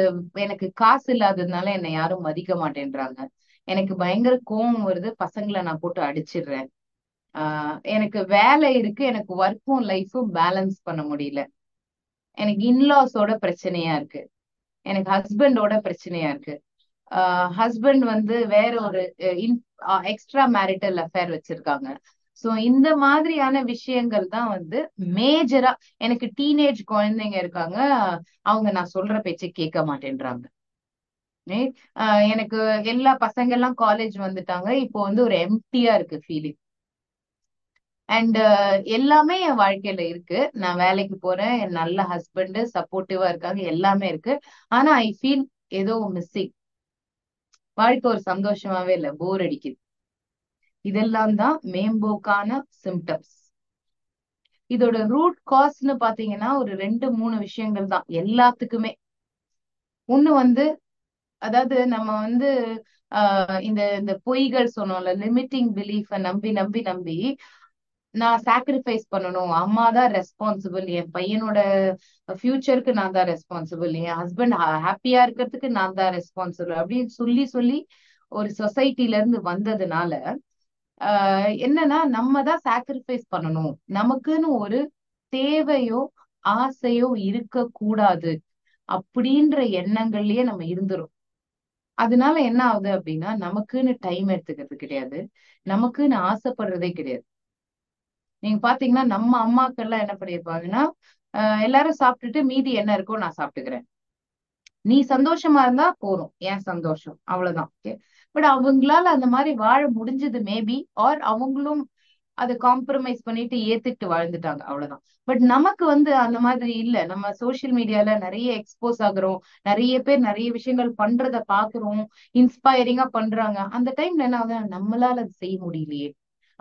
எனக்கு காசு இல்லாததுனால என்னை யாரும் மதிக்க மாட்டேன்றாங்க, எனக்கு பயங்கர கோவம் வருது, பசங்களை நான் போட்டு அடிச்சிடுறேன், ஆஹ் எனக்கு வேலை இருக்கு, எனக்கு ஒர்க்கும் லைஃபும் பேலன்ஸ் பண்ண முடியல, எனக்கு இன்லாஸோட பிரச்சனையா இருக்கு, எனக்கு ஹஸ்பண்டோட பிரச்சனையா இருக்கு, ஹஸ்பண்ட் வந்து வேற ஒரு எக்ஸ்ட்ரா மேரிட்டல் அஃபேர் வச்சிருக்காங்க. சோ இந்த மாதிரியான விஷயங்கள் தான் வந்து மேஜரா. எனக்கு டீனேஜ் குழந்தைங்க இருக்காங்க, அவங்க நான் சொல்ற பேச்சை கேட்க மாட்டேன்றாங்க, right? ஆஹ் எனக்கு எல்லா பசங்க எல்லாம் காலேஜ் வந்துட்டாங்க, இப்போ வந்து ஒரு எம்டியா இருக்கு ஃபீலிங். அண்ட் எல்லாமே என் வாழ்க்கையில இருக்கு, நான் வேலைக்கு போறேன், என் நல்ல ஹஸ்பண்ட் சப்போர்ட்டிவா இருக்காங்க, எல்லாமே இருக்கு. ஆனா ஐ ஃபீல் ஏதோ மிஸ்ஸிங், வாழ்க்கை ஒரு சந்தோஷமாவே இல்ல, போர் அடிக்குது. இதெல்லாம் தான் மேம்போக்கான சிம்டம்ஸ். இதோட ரூட் காஸ்ட்னு பாத்தீங்கன்னா ஒரு ரெண்டு மூணு விஷயங்கள் தான் எல்லாத்துக்குமே. ஒண்ணு வந்து அதாவது நம்ம வந்து ஆஹ் இந்த இந்த பொய்கள் சொன்னோம்ல, லிமிட்டிங் பிலீஃப நம்பி நம்பி நம்பி நான் சாக்ரிஃபைஸ் பண்ணணும், அம்மா தான் ரெஸ்பான்சிபிள், என் பையனோட ஃபியூச்சருக்கு நான் தான் ரெஸ்பான்சிபிள், என் ஹஸ்பண்ட் ஹாப்பியா இருக்கிறதுக்கு நான் தான் ரெஸ்பான்சிபிள் அப்படின்னு சொல்லி சொல்லி ஒரு சொசைட்டில இருந்து வந்ததுனால ஆஹ் என்னன்னா நம்ம தான் சாக்ரிஃபைஸ் பண்ணணும், நமக்குன்னு ஒரு தேவையோ ஆசையோ இருக்க கூடாது அப்படின்ற எண்ணங்கள்லயே நம்ம இருந்துரும். அதனால என்ன ஆகுது அப்படின்னா நமக்குன்னு டைம் எடுத்துக்கிறது கிடையாது, நமக்குன்னு ஆசைப்படுறதே கிடையாது. நீங்க பாத்தீங்கன்னா நம்ம அம்மாக்கள் எல்லாம் என்ன பண்ணியிருப்பாங்கன்னா ஆஹ் எல்லாரும் சாப்பிட்டுட்டு மீதி என்ன இருக்கோ நான் சாப்பிட்டுக்கிறேன், நீ சந்தோஷமா இருந்தா போதும் ஏன் சந்தோஷம், அவ்வளவுதான். பட் அவங்களால அந்த மாதிரி வாழ முடிஞ்சது மேபி, ஆர் அவங்களும் அதை காம்ப்ரமைஸ் பண்ணிட்டு ஏத்துக்கிட்டு வாழ்ந்துட்டாங்க, அவ்வளவுதான். பட் நமக்கு வந்து அந்த மாதிரி இல்ல. நம்ம சோஷியல் மீடியால நிறைய எக்ஸ்போஸ் ஆகுறோம், நிறைய பேர் நிறைய விஷயங்கள் பண்றத பாக்குறோம், இன்ஸ்பைரிங்கா பண்றாங்க. அந்த டைம்ல என்ன ஆகுது, நம்மளால அது செய்ய முடியலையே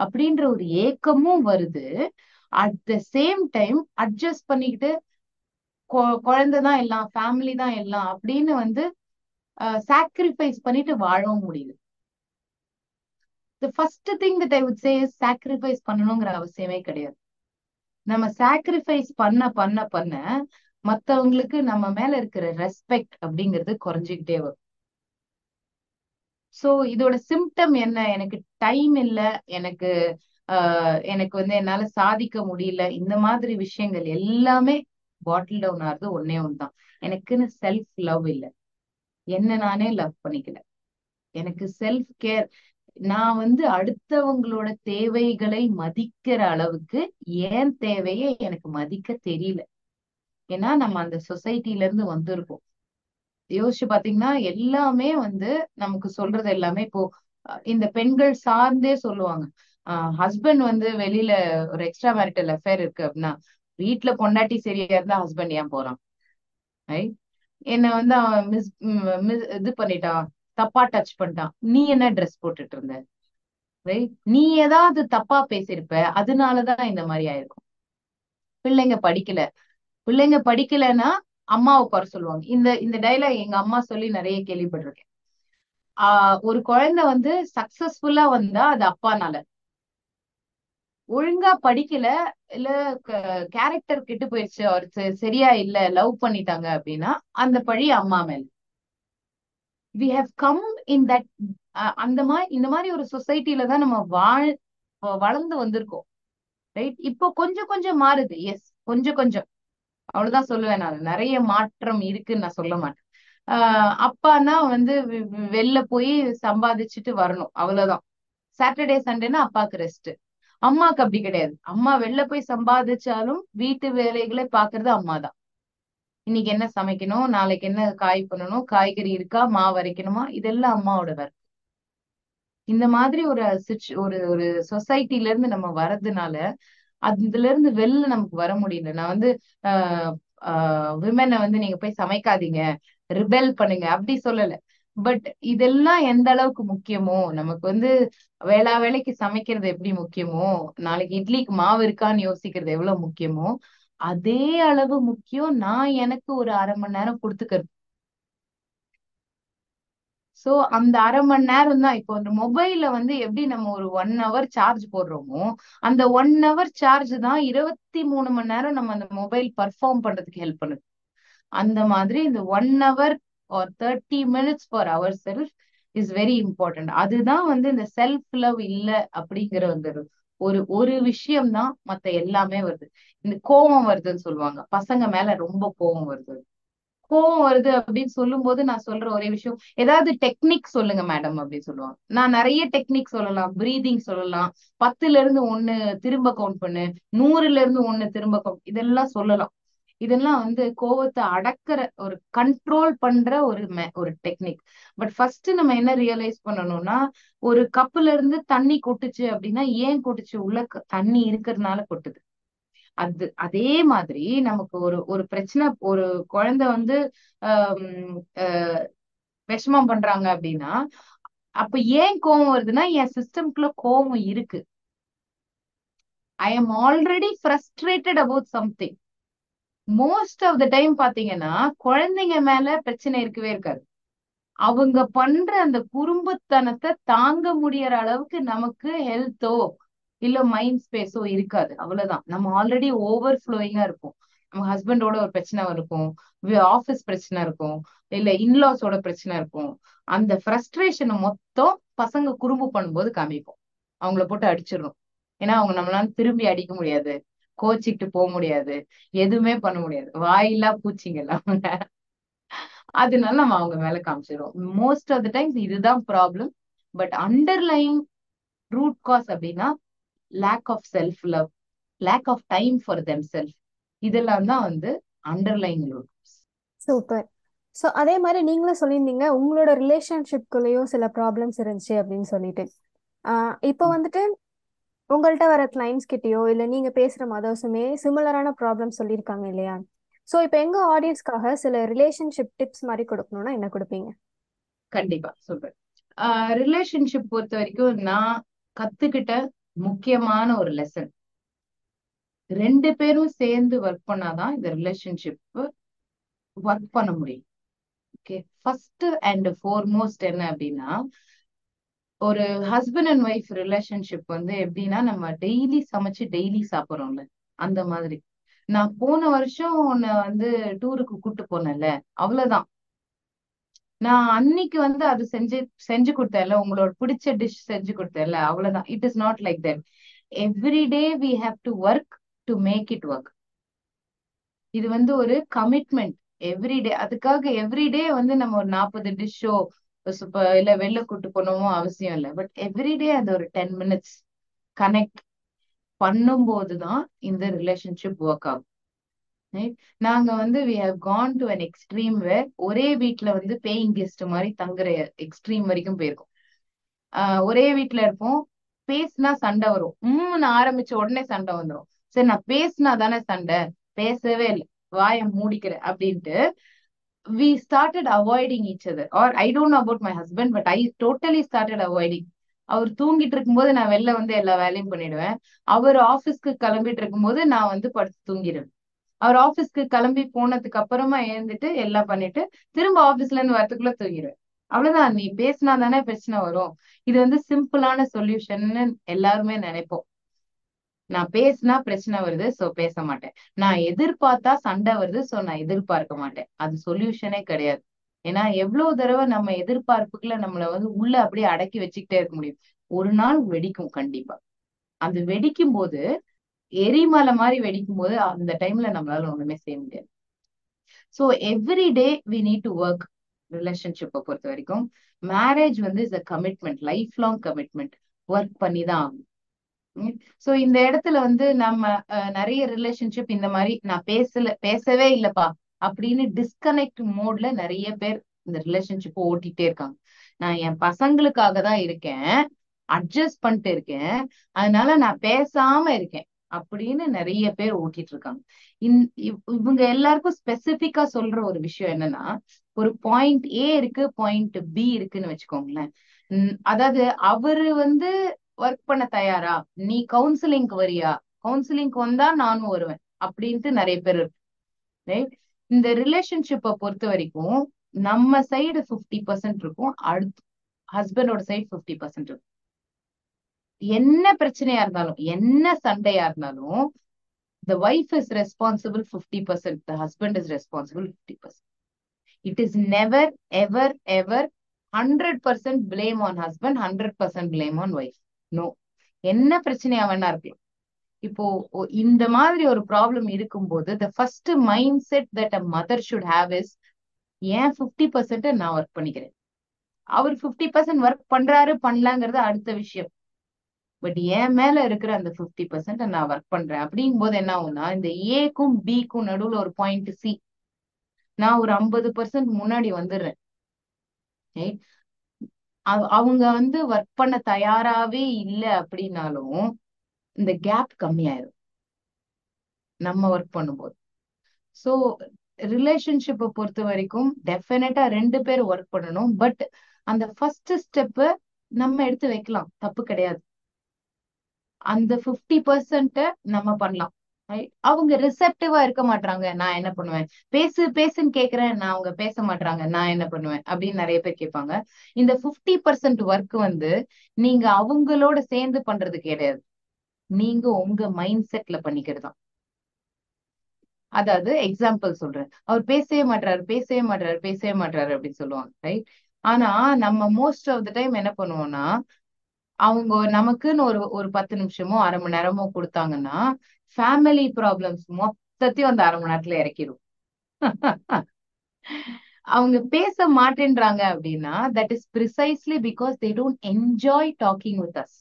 அப்படின்ற ஒரு ஏக்கமும் வருது. At the same time adjust பண்ணிக்கிட்டு கொ- குழந்தை தான் எல்லாம், ஃபேமிலி தான் எல்லாம் அப்படின்னு வந்து சாக்ரிஃபைஸ் பண்ணிட்டு வாழவும் முடியுது. The first thing that I would say is sacrifice பண்ணணுங்கிற அவசியமே கிடையாது. நம்ம சாக்ரிஃபைஸ் பண்ண பண்ண பண்ண மத்தவங்களுக்கு நம்ம மேல இருக்கிற ரெஸ்பெக்ட் அப்படிங்கிறது குறைஞ்சுக்கிட்டே வரும். சோ இதோட சிம்டம் என்ன, எனக்கு டைம் இல்ல, எனக்கு ஆஹ் எனக்கு வந்து என்னால சாதிக்க முடியல, இந்த மாதிரி விஷயங்கள் எல்லாமே பாட்டில் டவுன் ஆகுறது ஒன்னே ஒண்ணுதான், எனக்குன்னு செல்ஃப் லவ் இல்ல, என்ன நானே லவ் பண்ணிக்கல, எனக்கு செல்ஃப் கேர் நான் வந்து அடுத்தவங்களோட தேவைகளை மதிக்கிற அளவுக்கு ஏன் தேவையை எனக்கு மதிக்க தெரியல. ஏன்னா நம்ம அந்த சொசைட்டில இருந்து வந்திருக்கோம். யோசிச்சு பாத்தீங்கன்னா எல்லாமே வந்து நமக்கு சொல்றது எல்லாமே இப்போ இந்த பெண்கள் சார்ந்தே சொல்லுவாங்க. ஆஹ் ஹஸ்பண்ட் வந்து வெளியில ஒரு எக்ஸ்ட்ரா மேரிட்டல் அஃபேர் இருக்கு அப்படின்னா வீட்டுல பொண்டாட்டி சரியா இருந்தா ஹஸ்பண்ட் ஏன் போறான், ரைட்? என்ன வந்து அவன் மிஸ் மிஸ் இது பண்ணிட்டான், தப்பா டச் பண்ணிட்டான், நீ என்ன ட்ரெஸ் போட்டுட்டு இருந்த, ரைட்? நீ ஏதாவது தப்பா பேசியிருப்ப, அதனாலதான் இந்த மாதிரி ஆயிருக்கும். பிள்ளைங்க படிக்கல, பிள்ளைங்க படிக்கலன்னா அம்மாவை குறை சொல்லுவாங்க. இந்த இந்த டைலாக் எங்க அம்மா சொல்லி நிறைய கேள்விப்பட்டிருக்கேன். ஆஹ் ஒரு குழந்தை வந்து சக்சஸ்ஃபுல்லா வந்தா அது அப்பானால, ஒழுங்கா படிக்கல இல்ல கேரக்டர் கெட்டு போயிடுச்சு, அவரு சரியா இல்ல லவ் பண்ணிட்டாங்க அப்படின்னா அந்த பழி அம்மா மேல. We have come in that. அந்த மாதிரி இந்த மாதிரி ஒரு சொசைட்டில தான் நம்ம வாழ் வளர்ந்து வந்திருக்கோம், ரைட்? இப்போ கொஞ்சம் கொஞ்சம் மாறுது, எஸ் கொஞ்சம் கொஞ்சம், அவ்வளவுதான் சொல்லுவேன் நான். நிறைய மாற்றம் இருக்குன்னு நான் சொல்ல மாட்டேன். ஆஹ் அப்பான்னா வந்து வெளில போய் சம்பாதிச்சுட்டு வரணும், அவ்வளவுதான். சாட்டர்டே சண்டேன்னா அப்பாவுக்கு ரெஸ்ட். அம்மாவுக்கு அப்படி கிடையாது. அம்மா வெளில போய் சம்பாதிச்சாலும் வீட்டு வேலைகளை பாக்குறது அம்மாதான். இன்னைக்கு என்ன சமைக்கணும், நாளைக்கு என்ன காய் பண்ணணும், காய்கறி இருக்கா, மாவு அரைக்கணுமா, இதெல்லாம் அம்மாவோட ஒர்க். இந்த மாதிரி ஒரு ஒரு ஒரு சொசைட்டில இருந்து நம்ம வர்றதுனால அதுல இருந்து வெளில நமக்கு வர முடியல. நான் வந்து ஆஹ் ஆஹ் விமனை வந்து நீங்க போய் சமைக்காதீங்க, ரிபெல் பண்ணுங்க அப்படி சொல்லல. பட் இதெல்லாம் எந்த அளவுக்கு முக்கியமோ, நமக்கு வந்து வேளா வேலைக்கு சமைக்கிறது எப்படி முக்கியமோ, நாளைக்கு இட்லிக்கு மாவு இருக்கான்னு யோசிக்கிறது எவ்வளவு முக்கியமோ அதே அளவு முக்கியம் நான் எனக்கு ஒரு அரை மணி நேரம் கொடுத்துக்கிறது. சோ அந்த அரை மணி நேரம் தான். இப்போ அந்த மொபைல வந்து எப்படி நம்ம ஒரு ஒன் ஹவர் சார்ஜ் போடுறோமோ அந்த ஒன் ஹவர் சார்ஜ் தான் இருபத்தி மூணு மணி நேரம் நம்ம அந்த மொபைல் பர்ஃபார்ம் பண்றதுக்கு ஹெல்ப் பண்ணுது. அந்த மாதிரி இந்த one hour or thirty minutes for our self is very important. அதுதான் வந்து இந்த செல்ஃப் லவ் இல்லை அப்படிங்கிற வந்து ஒரு ஒரு விஷயம் தான் மத்த எல்லாமே வருது. இந்த கோபம் வருதுன்னு சொல்லுவாங்க, பசங்க மேல ரொம்ப கோபம் வருது. கோவம் வருது அப்படின்னு சொல்லும் போது நான் சொல்ற ஒரே விஷயம், ஏதாவது டெக்னிக் சொல்லுங்க மேடம் அப்படின்னு சொல்லுவாங்க. நான் நிறைய டெக்னிக் சொல்லலாம், பிரீதிங் சொல்லலாம், பத்துல இருந்து ஒண்ணு திரும்ப கவுண்ட் பண்ணு, நூறுல இருந்து ஒண்ணு திரும்ப கவுண்ட், இதெல்லாம் சொல்லலாம். இதெல்லாம் வந்து கோவத்தை அடக்கிற ஒரு கண்ட்ரோல் பண்ற ஒரு ஒரு டெக்னிக். பட் ஃபர்ஸ்ட் நம்ம என்ன ரியலைஸ் பண்ணணும்னா, ஒரு கப்புல இருந்து தண்ணி கொட்டுச்சு அப்படின்னா ஏன் கொட்டுச்சு, உள்ள தண்ணி இருக்கிறதுனால கொட்டுது. அது அதே மாதிரி நமக்கு ஒரு ஒரு பிரச்சனை, ஒரு குழந்தை வந்து ஆஹ் விஷமம் பண்றாங்க அப்படின்னா அப்ப ஏன் கோவம் வருதுன்னா என் சிஸ்டம்குள்ள கோவம் இருக்கு. I am already frustrated about something. Most of the time பாத்தீங்கன்னா குழந்தைங்க மேல பிரச்சனை இருக்கவே இருக்காது. அவங்க பண்ற அந்த குறும்புத்தனத்தை தாங்க முடியற அளவுக்கு நமக்கு ஹெல்த்தோ இல்ல மைண்ட் ஸ்பேஸோ இருக்காது, அவ்வளவுதான். நம்ம ஆல்ரெடி ஓவர் ஃப்ளோயிங்கா இருக்கும். நம்ம ஹஸ்பண்டோட ஒரு பிரச்சனை இருக்கும், ஆஃபீஸ் பிரச்சனை இருக்கும், இல்ல இன்லாஸோட பிரச்சனை இருக்கும். அந்த ஃப்ரஸ்ட்ரேஷனை மொத்தம் பசங்க குறும்பு பண்ணும்போது காமிப்போம், அவங்கள போட்டு அடிச்சிடணும். ஏன்னா அவங்க நம்மளால திரும்பி அடிக்க முடியாது, கோச்சிக்கிட்டு போக முடியாது, எதுவுமே பண்ண முடியாது, வாயில்லா பூச்சிங்கெல்லாம். அதனால நம்ம அவங்க மேல காமிச்சிடுவோம். மோஸ்ட் ஆஃப் த டைம்ஸ் இதுதான் problem. But underlying root cause அப்படின்னா lack of self love, lack of time for themselves, இதெல்லாம் தான் வந்து underlying roots. Super. So அதே மாதிரி நீங்களே சொல்லிருந்தீங்க உங்களோட ரிலேஷன்ஷிப்குள்ளேயும் சில ப்ராப்ளம்ஸ் இருந்துச்சு அப்படின்னு சொல்லிட்டு. இப்போ வந்துட்டு உங்கள்கிட்ட வர கிளைண்ட்ஸ் கிட்டயோ இல்லை நீங்க பேசுற மதர்ஸுமே சிமிலரான ப்ராப்ளம் சொல்லியிருக்காங்க இல்லையா? ஸோ இப்போ எங்க ஆடியன்ஸ்க்காக சில ரிலேஷன்ஷிப் டிப்ஸ் மாதிரி கொடுக்கணும்னா என்ன கொடுப்பீங்க? கண்டிப்பா சூப்பர். ரிலேஷன்ஷிப் பொறுத்த வரைக்கும் நான் கத்துக்கிட்ட முக்கியமான ஒரு லெசன், ரெண்டு பேரும் சேர்ந்து ஒர்க் பண்ணாதான் இந்த ரிலேஷன்ஷிப் ஒர்க் பண்ண முடியும். ஓகே, ஃபர்ஸ்ட் அண்ட் ஃபோர்மோஸ்ட் என்ன அப்படின்னா, ஒரு ஹஸ்பண்ட் அண்ட் ஒய்ஃப் ரிலேஷன்ஷிப் வந்து எப்படின்னா நம்ம டெய்லி சமைச்சு டெய்லி சாப்பிட்றோம்ல அந்த மாதிரி. நான் போன வருஷம் உன்னை வந்து டூருக்கு கூப்பிட்டு போனேன்ல அவ்வளவுதான், நான் அன்னைக்கு வந்து அது செஞ்சு செஞ்சு கொடுத்தேன்ல, உங்களோட பிடிச்ச டிஷ் செஞ்சு கொடுத்தேன்ல அவ்வளவுதான். It is not like that. Every day we have to work to make it work. இது வந்து ஒரு கமிட்மெண்ட் எவ்ரி டே. அதுக்காக எவ்ரி டே வந்து நம்ம ஒரு நாற்பது டிஷ்ஷோ இப்போ இல்லை வெளில கூட்டு போனோமோ அவசியம் இல்லை. பட் எவ்ரிடே அது ஒரு டென் மினிட்ஸ் கனெக்ட் பண்ணும்போதுதான் இந்த ரிலேஷன்ஷிப் ஒர்க் ஆகும். நாங்க வந்து we have gone to an extreme where ஒரே வீட்டுல வந்து பேயிங் கெஸ்ட் மாதிரி தங்குற எக்ஸ்ட்ரீம் வரைக்கும் போயிருக்கோம். ஆஹ் ஒரே வீட்டுல இருப்போம், பேசினா சண்டை வரும். உம் நான் ஆரம்பிச்ச உடனே சண்டை வந்துடும். சரி நான் பேசினா தானே சண்டை, பேசவே இல்லை வாய மூடிக்கிறேன் அப்படின்ட்டு we started avoiding each other. Or I don't know about my husband, but I totally started avoiding. அவர் தூங்கிட்டு இருக்கும்போது நான் வெளில வந்து எல்லா வேலையும் பண்ணிடுவேன். அவர் ஆபீஸ்க்கு கிளம்பிட்டு இருக்கும்போது நான் வந்து படுத்து தூங்கிடுவேன். அவர் ஆபீஸ்க்கு கிளம்பி போனதுக்கு அப்புறமா எழுந்துட்டு எல்லாம் பண்ணிட்டு திரும்ப ஆபீஸ்ல இருந்து வரதுக்குள்ள தூங்கிடுவேன். அவ்வளவுதான். நீ பேசினா தானே பிரச்சனை வரும். இது வந்து சிம்பிளான சொல்யூஷன்னு எல்லாருமே நினைப்போம். நான் பேசினா பிரச்சனை வருது, சோ பேச மாட்டேன். நான் எதிர்பார்த்தா சண்டை வருது, சோ நான் எதிர்பார்க்க மாட்டேன். அது சொல்யூஷனே கிடையாது. ஏன்னா எவ்வளவு தடவை நம்ம எதிர்பார்ப்புக்குள்ள நம்மளை வந்து உள்ள அப்படியே அடக்கி வச்சுக்கிட்டே இருக்க முடியும். ஒரு நாள் வெடிக்கும் கண்டிப்பா. அது வெடிக்கும் போது எரிமலை மாதிரி வெடிக்கும் போது அந்த டைம்ல நம்மளால ஒண்ணுமே செய்ய முடியாது. So every day we need to work. ரிலேஷன்ஷிப்பை பொறுத்த வரைக்கும் மேரேஜ் வந்து is a commitment, life long commitment. Work பண்ணி தான் ஆகும். சோ இந்த இடத்துல வந்து நம்ம நிறைய ரிலேஷன்ஷிப் இந்த மாதிரி நான் பேசல பேசவே இல்லப்பா அப்படின்னு டிஸ்கனெக்ட் மோட்ல நிறைய பேர் இந்த ரிலேஷன்ஷிப்பை ஓட்டிட்டே இருக்காங்க. நான் என் பசங்களுக்காக தான் இருக்கேன், அட்ஜஸ்ட் பண்ணிட்டு இருக்கேன், அதனால நான் பேசாம இருக்கேன் அப்படின்னு நிறைய பேர் ஓட்டிட்டு இருக்காங்க. இவங்க எல்லாருக்கும் ஸ்பெசிபிக்கா சொல்ற ஒரு விஷயம் என்னன்னா, ஒரு பாயிண்ட் ஏ இருக்கு பாயிண்ட் பி இருக்குன்னு வச்சுக்கோங்களேன். அதாவது அவரு வந்து ஒர்க் பண்ண தயாரா, நீ கவுன்சிலிங்க்கு வரியா, கவுன்சிலிங்க்கு வந்தா நானும் வருவேன் அப்படின்ட்டு நிறைய பேர் இருக்கு. ரைட்? இந்த ரிலேஷன்ஷிப்பை பொறுத்த வரைக்கும் நம்ம சைடு பிப்டி பர்சன்ட் இருக்கும், அடுத்து ஹஸ்பண்டோட சைடு பிப்டி பர்சன்ட் இருக்கும். என்ன பிரச்சனையா இருந்தாலும் என்ன சண்டையா இருந்தாலும் the wife is responsible fifty percent, the husband is responsible fifty percent. It is never ever ever one hundred percent blame on husband, one hundred percent blame on wife. No, என்ன பிரச்சனையா வேணா இருக்கலாம். இப்போ இந்த மாதிரி ஒரு ப்ராப்ளம் இருக்கும்போது the first mind set that a mother should have is, ஏன் ஃபிஃப்டி பர்சன்ட் நான் ஒர்க் பண்ணிக்கிறேன், அவர் ஃபிஃப்டி பர்சன்ட் ஒர்க் பண்றாரு பண்ணலாங்கிறது அடுத்த விஷயம், பட் என் மேல இருக்கிற அந்த ஃபிஃப்டி பர்சன்ட் நான் ஒர்க் பண்றேன் அப்படிங்கும் போது என்ன ஆகும்னா, இந்த ஏக்கும் பிக்கும் நடுவுல ஒரு பாயிண்ட் சி, நான் ஒரு ஐம்பது பர்சன்ட் முன்னாடி வந்துடுறேன். அவங்க வந்து ஒர்க் பண்ண தயாராவே இல்லை அப்படின்னாலும் இந்த கேப் கம்மியாயிரும் நம்ம ஒர்க் பண்ணும்போது. சோ ரிலேஷன்ஷிப்பை பொறுத்த வரைக்கும் டெஃபினட்டா ரெண்டு பேர் ஒர்க் பண்ணணும். பட் அந்த ஃபர்ஸ்ட் ஸ்டெப் நம்ம எடுத்து வைக்கலாம், தப்பு கிடையாது. அந்த பிப்டி பர்சன்ட நம்ம பண்ணலாம். அவங்க ரிசெப்டிவா இருக்க மாட்டாங்க, நான் என்ன பண்ணுவேன், பேசு பேசுன்னு கேக்குறேன், நான் அவங்க பேச மாட்டாங்க, நான் என்ன பண்ணுவேன் அப்படின்னு நிறைய பேர் கேட்பாங்க. இந்த பிப்டி பர்சன்ட் ஒர்க் வந்து நீங்க அவங்களோட சேர்ந்து பண்றது கிடையாது, நீங்க உங்க மைண்ட் செட்ல பண்ணிக்கிறதுதான். அதாவது எக்ஸாம்பிள் சொல்றேன், அவர் பேசவே மாட்டாரு பேசவே மாட்டாரு பேசவே மாட்டாரு அப்படின்னு சொல்லுவாங்க. ரைட்? ஆனா நம்ம மோஸ்ட் ஆஃப் த டைம் என்ன பண்ணுவோம்னா, அவங்க நமக்குன்னு ஒரு ஒரு பத்து நிமிஷமோ அரை மணி நேரமோ கொடுத்தாங்கன்னா ஃபேமிலி ப்ராப்ளம்ஸ் மொத்தத்தையும் அந்த அரை மணி நேரத்துல இறக்கிடும். அவங்க பேச மாட்டேன்றாங்க அப்படின்னா that is precisely because they don't enjoy talking with us.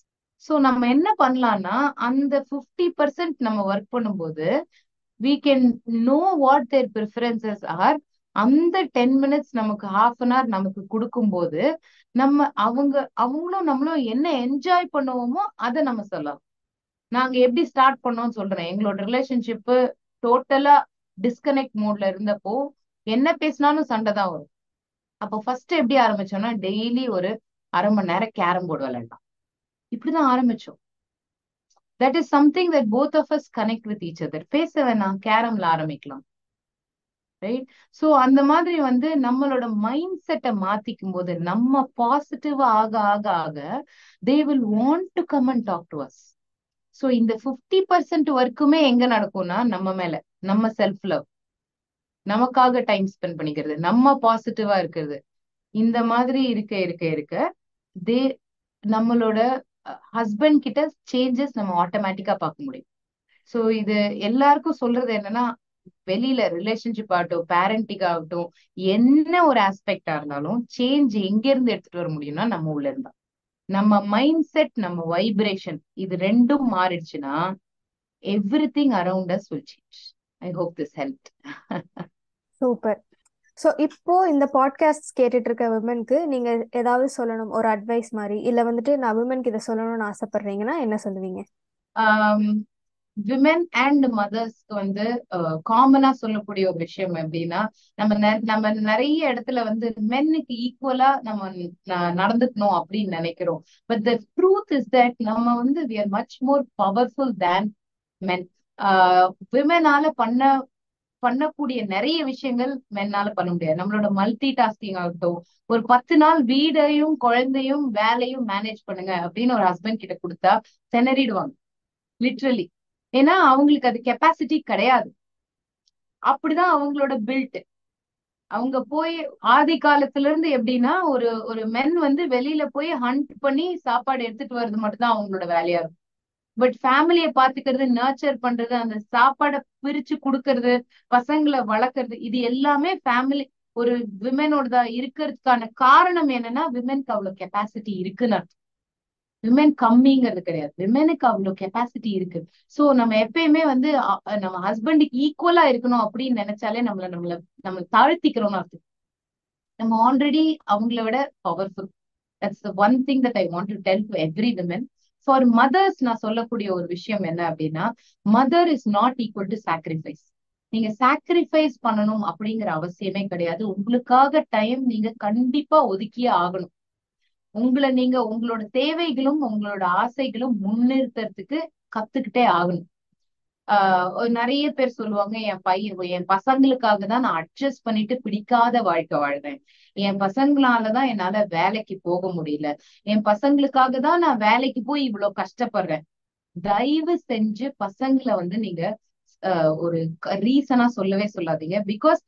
So நம்ம என்ன பண்ணலாம்னா, அந்த ஃபிஃப்டி பர்சன்ட் நம்ம ஒர்க் பண்ணும்போது we can know what their preferences are. அந்த டென் மினிட்ஸ் நமக்கு ஹாஃப் அன் ஹவர் நமக்கு கொடுக்கும் போது நம்ம அவங்க அவங்களும் நம்மளும் என்ன என்ஜாய் பண்ணுவோமோ அதை நம்ம சொல்லலாம். நாங்க எப்படி ஸ்டார்ட் பண்ணோம்னு சொல்றேன். எங்களோட ரிலேஷன்ஷிப்பு டோட்டலா டிஸ்கனெக்ட் மோட்ல இருந்தப்போ என்ன பேசினாலும் சண்டை தான் வரும். அப்போ ஃபர்ஸ்ட் எப்படி ஆரம்பிச்சோம்னா, டெய்லி ஒரு அரை மணி நேரம் கேரம் போர்டு விளையாடலாம், இப்படிதான் ஆரம்பிச்சோம். That is something that both of us connect with each other. பேச வேணாம், கேரம்ல ஆரம்பிக்கலாம். ரைட்? சோ அந்த மாதிரி வந்து நம்மளோட மைண்ட் செட்டை மாத்திக்கும் போது நம்ம பாசிட்டிவா ஆக ஆக ஆக they will want to come and talk to us. So இந்த ஃபிஃப்டி பர்சன்ட் ஒர்க்குமே எங்க நடக்கும்னா, நம்ம மேல, நம்ம செல்ஃப் லவ், நமக்காக டைம் ஸ்பெண்ட் பண்ணிக்கிறது, நம்ம பாசிட்டிவா இருக்கிறது, இந்த மாதிரி இருக்க இருக்க இருக்க தே நம்மளோட ஹஸ்பண்ட் கிட்ட சேஞ்சஸ் நம்ம ஆட்டோமேட்டிக்கா பார்க்க முடியும். சோ இது எல்லாருக்கும் சொல்றது என்னன்னா, வெளியில ரிலேஷன்ஷிப் ஆகட்டும், பேரண்டிங் ஆகட்டும், என்ன ஒரு ஆஸ்பெக்டா இருந்தாலும் சேஞ்ச் எங்க இருந்து எடுத்துட்டு வர முடியும்னா நம்ம உள்ள இருந்தா. நம்ம மைண்ட் செட், நம்ம வைப்ரேஷன், இது ரெண்டும் மாறிடுச்சுன்னா everything around us will change. I hope this helped. Super. So இப்போ இந்த பாட்காஸ்ட் கேட்டுட்டு இருக்க விமனுக்கு நீங்க ஏதாவது சொல்லணும், ஒரு அட்வைஸ் மாதிரி, இல்லை வந்துட்டு நான் விமனுக்கு இதை சொல்லணும்னு ஆசைப்படுறீங்கன்னா என்ன சொல்லுவீங்க? விமென் அண்ட் மதர்ஸ்க்கு வந்து காமனா சொல்லக்கூடிய ஒரு விஷயம் எப்படின்னா, நம்ம நம்ம நிறைய இடத்துல வந்து மென்னுக்கு ஈக்குவலா நம்ம நடந்துக்கணும் அப்படின்னு நினைக்கிறோம். But the truth is that நம்ம வந்து we are much more powerful than men. விமெனால பண்ண பண்ணக்கூடிய நிறைய விஷயங்கள் மென்னால பண்ண முடியாது. நம்மளோட மல்டி டாஸ்கிங் ஆகட்டும், ஒரு பத்து நாள் வீடையும் குழந்தையும் வேலையும் மேனேஜ் பண்ணுங்க அப்படின்னு ஒரு ஹஸ்பண்ட் கிட்ட கொடுத்தா திணறிடுவாங்க லிட்ரலி. ஏன்னா அவங்களுக்கு அது கெப்பாசிட்டி கிடையாது. அப்படிதான் அவங்களோட பில்ட். அவங்க போய் ஆதி காலத்துல இருந்து எப்படின்னா, ஒரு ஒரு மென் வந்து வெளியில போய் ஹண்ட் பண்ணி சாப்பாடு எடுத்துட்டு வர்றது மட்டும்தான் அவங்களோட வேலையா இருக்கும். பட் ஃபேமிலியை பாத்துக்கிறது, நர்ச்சர் பண்றது, அந்த சாப்பாடை பிரிச்சு கொடுக்கறது, பசங்களை வளர்க்கறது, இது எல்லாமே ஃபேமிலி ஒரு விமெனோடதா இருக்கிறதுக்கான காரணம் என்னன்னா, விமெனுக்கு அவ்வளவு கெப்பாசிட்டி இருக்குன்னு அர்த்தம். விமென் கம்மிங்கிறது கிடையாது, விமெனுக்கு அவ்வளவு கெப்பாசிட்டி இருக்கு. சோ நம்ம எப்பயுமே வந்து நம்ம ஹஸ்பண்டுக்கு ஈக்குவலா இருக்கணும் அப்படின்னு நினைச்சாலே நம்மள நம்மள நம்ம தாழ்த்திக்கிறோம்னு அர்த்தம். நம்ம ஆல்ரெடி அவங்கள விட powerful. That's one thing that I want to tell to every women. For mothers நான் சொல்லக்கூடிய ஒரு விஷயம் என்ன அப்படின்னா, mother is not equal to sacrifice. நீங்க சாக்ரிஃபைஸ் பண்ணணும் அப்படிங்கிற அவசியமே கிடையாது. உங்களுக்காக டைம் நீங்க கண்டிப்பா ஒதுக்கியே ஆகணும். உங்களை நீங்க உங்களோட தேவைகளும் உங்களோட ஆசைகளும் முன்னிறுத்துறதுக்கு கத்துக்கிட்டே ஆகணும். ஆஹ் நிறைய பேர் சொல்லுவாங்க, என் பையன் என் பசங்களுக்காக தான் நான் அட்ஜஸ்ட் பண்ணிட்டு பிடிக்காத வாழ்க்கை வாழ்றேன், என் பசங்களாலதான் என்னால வேலைக்கு போக முடியல, என் பசங்களுக்காக தான் நான் வேலைக்கு போய் இவ்வளவு கஷ்டப்படுறேன். தயவு செஞ்சு பசங்களை வந்து நீங்க அஹ் ஒரு ரீசனா சொல்லவே சொல்லாதீங்க. பிகாஸ்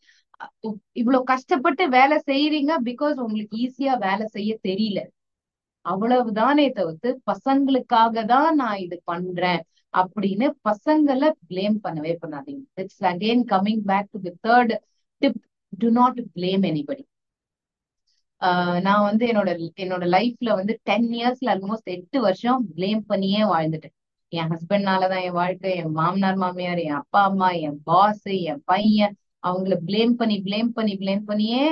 இவ்வளவு கஷ்டப்பட்டு வேலை செய்யறீங்க பிகாஸ் உங்களுக்கு ஈஸியா வேலை செய்ய தெரியல, அவ்வளவுதானே தவிர்த்து பசங்களுக்காக தான் நான் இது பண்றேன் அப்படின்னு பசங்களை பிளேம் பண்ணவே பண்ணாதீங்க. It's again coming back to the third tip, to not blame anybody. ஆஹ் நான் வந்து என்னோட என்னோட லைஃப்ல வந்து டென் இயர்ஸ்ல ஆல்மோஸ்ட் எட்டு வருஷம் பிளேம் பண்ணியே வாழ்ந்துட்டேன். என் ஹஸ்பண்ட்னாலதான் என் வாழ்க்கை, என் மாமனார் மாமியார், என் அப்பா அம்மா, என் பாஸ், என் பையன், அவங்கள பிளேம் பண்ணி பிளேம் பண்ணி பிளேம் பண்ணியே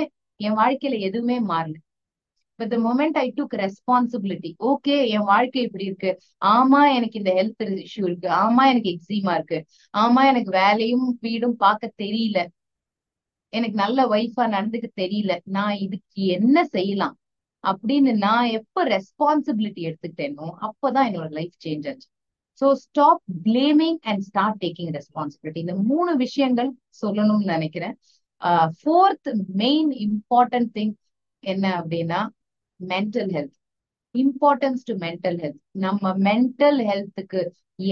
என் வாழ்க்கையில எதுவுமே மாறல. But the moment I took responsibility, okay என் வாழ்க்கை இப்படி இருக்கு, ஆமா எனக்கு இந்த ஹெல்த் இஷ்யூ இருக்கு, ஆமா எனக்கு எக்ஸிமா இருக்கு, ஆமா எனக்கு வேலையும் வீடும் பார்க்க தெரியல, எனக்கு நல்ல வைஃபா நடந்துக்க தெரியல, நான் இதுக்கு என்ன செய்யலாம் அப்படின்னு நான் எப்ப ரெஸ்பான்சிபிலிட்டி எடுத்துக்கிட்டேனோ அப்பதான் என்னோட லைஃப் சேஞ்ச் ஆச்சு. So stop blaming and start taking responsibility. இந்த மூணு விஷயங்கள் சொல்லணும்னு நினைக்கிறேன். ஃபோர்த் மெயின் இம்பார்ட்டன்ட் திங் என்ன அப்படின்னா, mental health. Importance to mental health. நம்ம மென்டல் ஹெல்த்துக்கு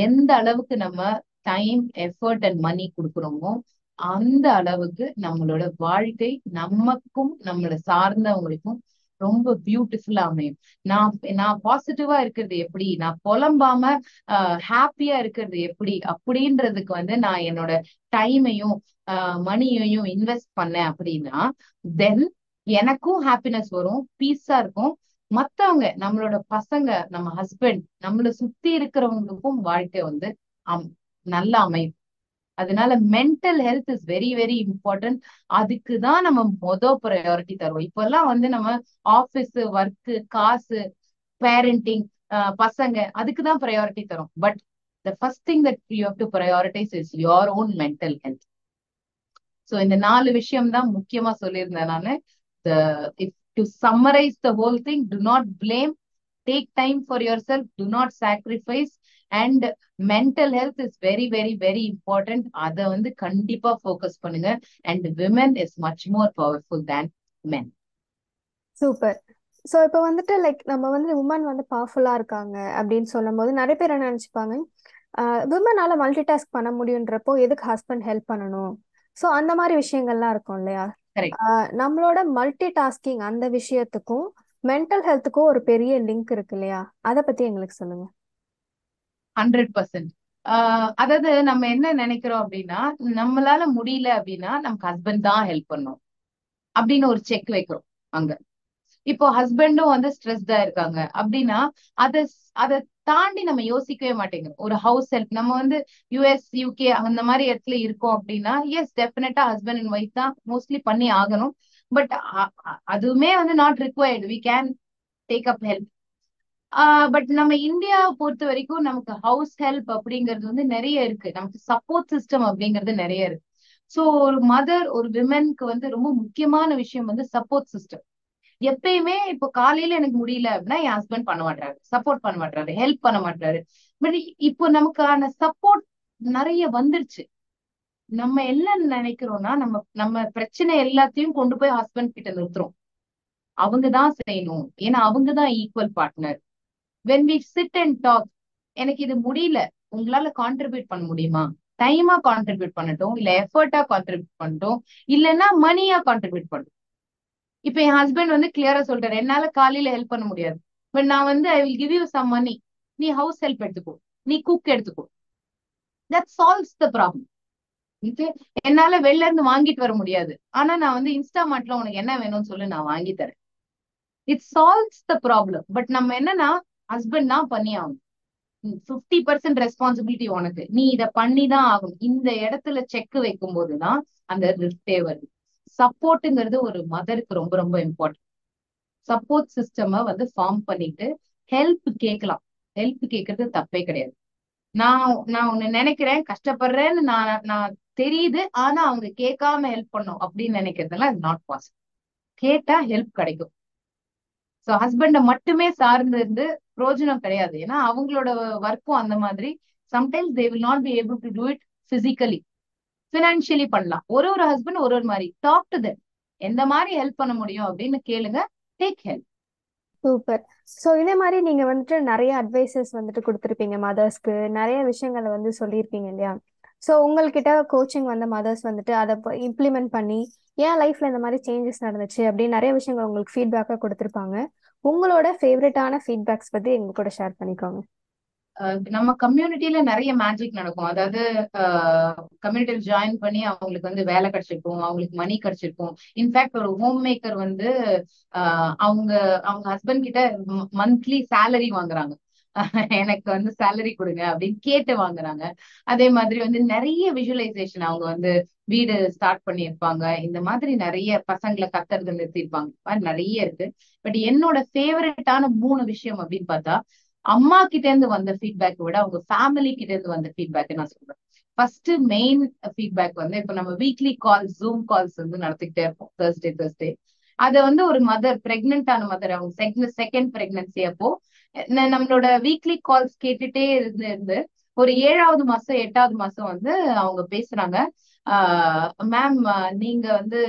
எந்த அளவுக்கு நம்ம டைம், எஃபர்ட் அண்ட் மணி கொடுக்குறோமோ அந்த அளவுக்கு நம்மளோட வாழ்க்கை நமக்கும் நம்மளோட சார்ந்தவங்களுக்கும் ரொம்ப பியூட்டிஃபுல்லா அமையும். நான் நான் பாசிட்டிவா இருக்கிறது எப்படி, நான் புலம்பாம அஹ் ஹாப்பியா இருக்கிறது எப்படி அப்படின்றதுக்கு வந்து நான் என்னோட டைமையும் அஹ் மணியையும் இன்வெஸ்ட் பண்ணேன் அப்படின்னா தென் எனக்கும் ஹாப்பினஸ் வரும், பீஸா இருக்கும். மத்தவங்க, நம்மளோட பசங்க, நம்ம ஹஸ்பண்ட், நம்மள சுத்தி இருக்கிறவங்களுக்கும் வாழ்க்கை வந்து அம் நல்லா அமையும். அதனால mental health is very very important. அதுக்குதான் நம்ம மொத ப்ரையாரிட்டி தருவோம். இப்ப எல்லாம் வந்து நம்ம ஆபீஸ், ஒர்க்கு, காசு, பேரண்டிங், பசங்க, அதுக்குதான் ப்ரையாரிட்டி தரும். But the first thing that you have to priorities is your own mental health. So இந்த நாலு விஷயம் தான் முக்கியமா சொல்லியிருந்தேன் நானு. To summarise the whole thing, to not blame, take time for yourself, do not sacrifice, and mental health is very very very important. Adha vandu kandipa focus panunga, and women is much more powerful than men. Super. So ipo vandute like nama vandu women vandu powerful ah irukanga appdin sollumbod nare per enna nenichupanga, women ala multitask panna mudiyundrappo edhuk husband help pananum. So andha mari vishayangal la irukum illaya. Correct. Nammaloda multitasking andha vishayathukum mental ஹெல்த்துக்கும் ஒரு பெரிய link இருக்கு இல்லையா, அதை பத்தி எங்களுக்கு சொல்லுங்க. Hundred percent ஆஹ் அதாவது நம்ம என்ன நினைக்கிறோம் அப்படின்னா, நம்மளால முடியல அப்படின்னா நமக்கு ஹஸ்பண்ட் தான் ஹெல்ப் பண்ணும் அப்படின்னு ஒரு செக் வைக்கிறோம். அங்க இப்போ ஹஸ்பண்டும் வந்து ஸ்ட்ரெஸ்டா இருக்காங்க அப்படின்னா அதை அதை தாண்டி நம்ம யோசிக்கவே மாட்டேங்கிறோம். ஒரு ஹவுஸ் ஹெல்ப் நம்ம வந்து யூஎஸ் யூகே அந்த மாதிரி இடத்துல இருக்கோம் அப்படின்னா yes definitely husband and wife தான் மோஸ்ட்லி பண்ணி ஆகணும். பட் அதுவுமே வந்து not required, we can take up help. But நம்ம இந்தியாவை பொறுத்த வரைக்கும் நமக்கு ஹவுஸ் ஹெல்ப் அப்படிங்கிறது வந்து நிறைய இருக்கு, நமக்கு சப்போர்ட் சிஸ்டம் அப்படிங்கிறது நிறைய இருக்கு. ஸோ ஒரு மதர், ஒரு விமென்க்கு வந்து ரொம்ப முக்கியமான விஷயம் வந்து சப்போர்ட் சிஸ்டம். எப்பயுமே இப்போ காலையில எனக்கு முடியல அப்படின்னா என் ஹஸ்பண்ட் பண்ண மாட்டாரு, சப்போர்ட் பண்ண மாட்டாரு, ஹெல்ப் பண்ண மாட்டாரு. பட் இப்போ நமக்கான சப்போர்ட் நிறைய வந்துருச்சு. நம்ம என்ன நினைக்கிறோம்னா நம்ம நம்ம பிரச்சனை எல்லாத்தையும் கொண்டு போய் ஹஸ்பண்ட் கிட்ட நிறுத்துறோம். அவங்கதான் செய்யணும், ஏன்னா அவங்கதான் equal partner. When we sit and talk, எனக்கு இது முடியல, உங்களால கான்ட்ரிபியூட் பண்ண முடியுமா, டைமா கான்ட்ரிபியூட் பண்ணட்டும், இல்ல எஃபர்ட்டா கான்ட்ரிபியூட் பண்ணட்டும், இல்லைன்னா மணியா கான்ட்ரிபியூட் பண்ணட்டும். இப்ப என் ஹஸ்பண்ட் வந்து கிளியரா சொல்றாரு, என்னால காலையில ஹெல்ப் பண்ண முடியாது, பட் நான் வந்து I will give you some money, நீ ஹவுஸ் ஹெல்ப் எடுத்துக்கோ, நீ குக் எடுத்துக்கோ. That solves the problem. என்னால வெளில இருந்து வாங்கிட்டு வர முடியாது, ஆனா நான் வந்து இன்ஸ்டாமார்ட்ல உனக்கு என்ன வேணும்னு சொல்லி நான் வாங்கி தரேன். It solves the problem. But நம்ம என்னன்னா ஹஸ்பண்ட் தான் பண்ணி ஆகணும், ஃபிஃப்டி பர்சன்ட் ரெஸ்பான்சிபிலிட்டி உனக்கு, நீ இதை பண்ணி தான் ஆகும். இந்த இடத்துல செக் வைக்கும் போதுதான் அந்த ரிஃப்டே வருது. சப்போர்ட்டுங்கிறது ஒரு மதருக்கு ரொம்ப ரொம்ப இம்பார்ட்டன்ட். சப்போர்ட் சிஸ்டம் வந்து ஃபார்ம் பண்ணிட்டு ஹெல்ப் கேட்கலாம், ஹெல்ப் கேட்கறது தப்பே கிடையாது. நான் நான் ஒண்ணு நினைக்கிறேன், கஷ்டப்படுறேன்னு நான் நான் தெரியுது, ஆனா அவங்க கேட்காம ஹெல்ப் பண்ணும் அப்படின்னு நினைக்கிறதுலாம் இஸ் நாட் பாசிபிள். கேட்டா ஹெல்ப் கிடைக்கும். ஸோ ஹஸ்பண்டை மட்டுமே சார்ந்து இருந்து பிரோஜனம் கிடையாது, ஏன்னா அவங்களோட ஒர்க்கும் அந்த மாதிரி. Sometimes they will not be able to do it physically, financially பண்ணலாம். ஒரு ஒரு ஹஸ்பண்ட் ஒரு ஒரு மாதிரி டாக் டு தெம், எந்த மாதிரி ஹெல்ப் பண்ண முடியும் அப்படின்னு கேளுங்க, டேக் ஹெல்ப். சூப்பர். ஸோ இதே மாதிரி நீங்க வந்துட்டு நிறைய அட்வைசஸ் வந்துட்டு கொடுத்துருப்பீங்க மதர்ஸ்க்கு, நிறைய விஷயங்களை வந்து சொல்லியிருப்பீங்க இல்லையா? ஸோ உங்கள்கிட்ட கோச்சிங் வந்த மதர்ஸ் வந்துட்டு அதை இம்ப்ளிமெண்ட் பண்ணி ஏன் லைஃப்ல இந்த மாதிரி சேஞ்சஸ் நடந்துச்சு அப்படின்னு நிறைய விஷயங்கள் உங்களுக்கு ஃபீட்பேக்காக கொடுத்துருப்பாங்க. உங்களோட ஃபேவரட்டான ஃபீட்பேக்ஸ் பத்தி எங்க கூட ஷேர் பண்ணிக்கோங்க. நம்ம கம்யூனிட்டியில நிறைய மேஜிக் நடக்கும். அதாவது கம்யூனிட்டியில ஜாயின் பண்ணி அவங்களுக்கு வந்து வேலை கிடைச்சிருக்கும், அவங்களுக்கு மணி கிடைச்சிருக்கும். இன்ஃபேக்ட் ஒரு ஹோம் மேக்கர் வந்து ஆஹ் அவங்க அவங்க ஹஸ்பண்ட் கிட்ட மந்த்லி சேலரி வாங்குறாங்க, எனக்கு வந்து சேலரி கொடுங்க அப்படின்னு கேட்டு வாங்குறாங்க. அதே மாதிரி வந்து நிறைய விஜுவலைசேஷன், அவங்க வந்து வீடு ஸ்டார்ட் பண்ணியிருப்பாங்க, இந்த மாதிரி நிறைய பசங்களை கத்துறது நிறுத்திருப்பாங்க, இந்த மாதிரி நிறைய இருக்கு. பட் என்னோட ஃபேவரட்டான மூணு விஷயம் அப்படின்னு பார்த்தா, அம்மா கிட்ட இருந்து வந்த ஃபீட்பேக் விட அவங்க ஃபேமிலி கிட்ட இருந்து வந்த ஃபீட்பேக் நான் சொல்றேன். ஃபர்ஸ்ட் மெயின் ஃபீட்பேக் வந்து, இப்ப நம்ம வீக்லி கால்ஸ், ஜூம் கால்ஸ் வந்து நடத்திக்கிட்டே இருப்போம் தேர்ஸ்டே தேர்ஸ்டே. அதை வந்து ஒரு மதர், பிரெக்னென்டான மதர், அவங்க செகண்ட் பிரெக்னன்சி அப்போ நம்மளோட வீக்லி கால்ஸ் கேட்டுட்டே இருந்து இருந்து ஒரு ஏழாவது மாசம் எட்டாவது மாசம் வந்து அவங்க பேசுறாங்க, ஆஹ் மேம் நீங்க வந்து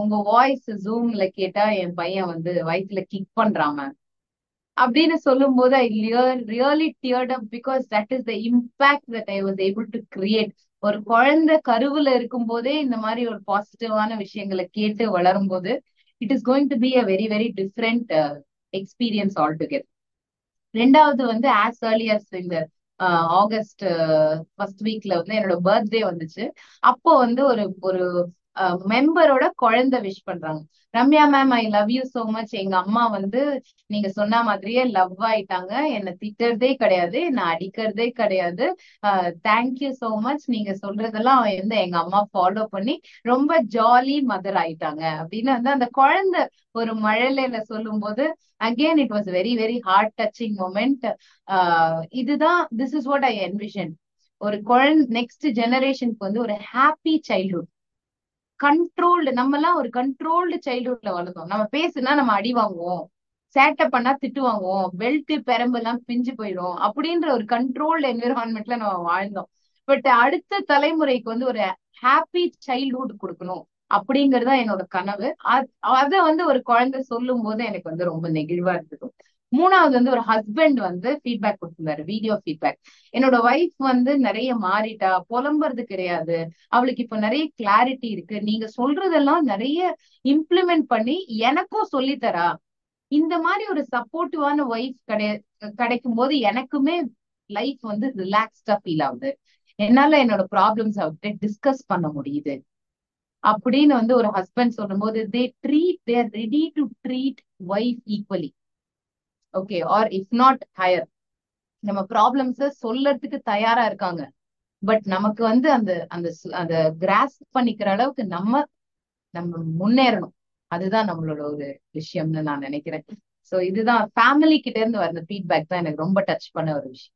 உங்க வாய்ஸ் ஜூம்ல கேட்டா என் பையன் வந்து வயிற்றுல கிக் பண்றான் மேம் அப்படின்னு சொல்லும் போது I really teared up, because that is the impact that I was able to create. ஒரு குழந்தை கருவுல இருக்கும் போதே இந்த மாதிரி ஒரு பாசிட்டிவான விஷயங்களை கேட்டு வளரும் போது it is going to be a very very different experience altogether. ரெண்டாவது வந்து, ஆஸ் ஏர்லி அஸ் இந்த ஆகஸ்ட் ஃபர்ஸ்ட் வீக்ல வந்து என்னோட பர்த்டே வந்துச்சு. அப்போ வந்து ஒரு ஒரு மெம்பரோட குழந்தை விஷ் பண்றாங்க, Ramya ma'am I love you so much, எங்க அம்மா வந்து நீங்க சொன்ன மாதிரியே லவ் ஆயிட்டாங்க, என்னை திட்டுறதே கிடையாது, என்னை அடிக்கிறதே கிடையாது, தேங்க்யூ சோ மச், நீங்க சொல்றதெல்லாம் வந்து எங்க அம்மா ஃபாலோ பண்ணி ரொம்ப ஜாலி மதர் ஆயிட்டாங்க அப்படின்னு வந்து அந்த குழந்தை ஒரு மழலையில சொல்லும் போது again it was very very heart touching moment. ஆஹ் இதுதான், this is what I envision. ஒரு குழந்தை நெக்ஸ்ட் ஜெனரேஷனுக்கு வந்து ஒரு ஹாப்பி சைல்ட்ஹுட், கண்ட்ரோல்டு. நம்ம எல்லாம் ஒரு கண்ட்ரோல்டு சைல்ட்ஹுட்ல வளர்ந்தோம். நம்ம பேசுனா நம்ம அடி வாங்குவோம், சேட்டை பண்ணா திட்டு வாங்குவோம், பெல்ட் பெரம்பு எல்லாம் பிஞ்சு போயிடும் அப்படின்ற ஒரு கண்ட்ரோல்டு என்விரான்மெண்ட்ல நம்ம வாழ்ந்தோம். பட் அடுத்த தலைமுறைக்கு வந்து ஒரு ஹாப்பி சைல்ட்ஹுட் கொடுக்கணும் அப்படிங்கறதா என்னோட கனவு. அதை வந்து ஒரு குழந்தை சொல்லும் போது எனக்கு வந்து ரொம்ப நெகிழ்வா இருந்தது. மூணாவது வந்து, ஒரு ஹஸ்பண்ட் வந்து ஃபீட்பேக் கொடுத்திருந்தாரு, வீடியோ ஃபீட்பேக். என்னோட ஒய்ஃப் வந்து நிறைய மாறிட்டா, புலம்புறது கிடையாது, அவளுக்கு இப்ப நிறைய கிளாரிட்டி இருக்கு, நீங்க சொல்றதெல்லாம் நிறைய இம்ப்ளிமெண்ட் பண்ணி எனக்கும் சொல்லித்தரா. இந்த மாதிரி ஒரு சப்போர்ட்டிவான ஒய்ஃப் கிடை கிடைக்கும் போது எனக்குமே லைஃப் வந்து ரிலாக்ஸ்டா ஃபீல் ஆகுது, என்னால என்னோட ப்ராப்ளம்ஸ் அவர்கிட்ட டிஸ்கஸ் பண்ண முடியுது அப்படின்னு வந்து ஒரு ஹஸ்பண்ட் சொல்லும் போது they treat they are ready to treat wife equally. Okay, or if not higher. நம்ம ப்ராப்ளம்ஸ சொல்லறதுக்கு தயாரா இருக்காங்க, பட் நமக்கு வந்து அந்த அந்த அந்த கிராஸ் பண்ணிக்கிற அளவுக்கு நம்ம நம்ம முன்னேறணும். அதுதான் நம்மளோட ஒரு விஷயம்னு நான் நினைக்கிறேன். சோ இதுதான் ஃபேமிலி கிட்ட இருந்து வர ஃபீட்பேக் தான் எனக்கு ரொம்ப டச் பண்ண ஒரு விஷயம்.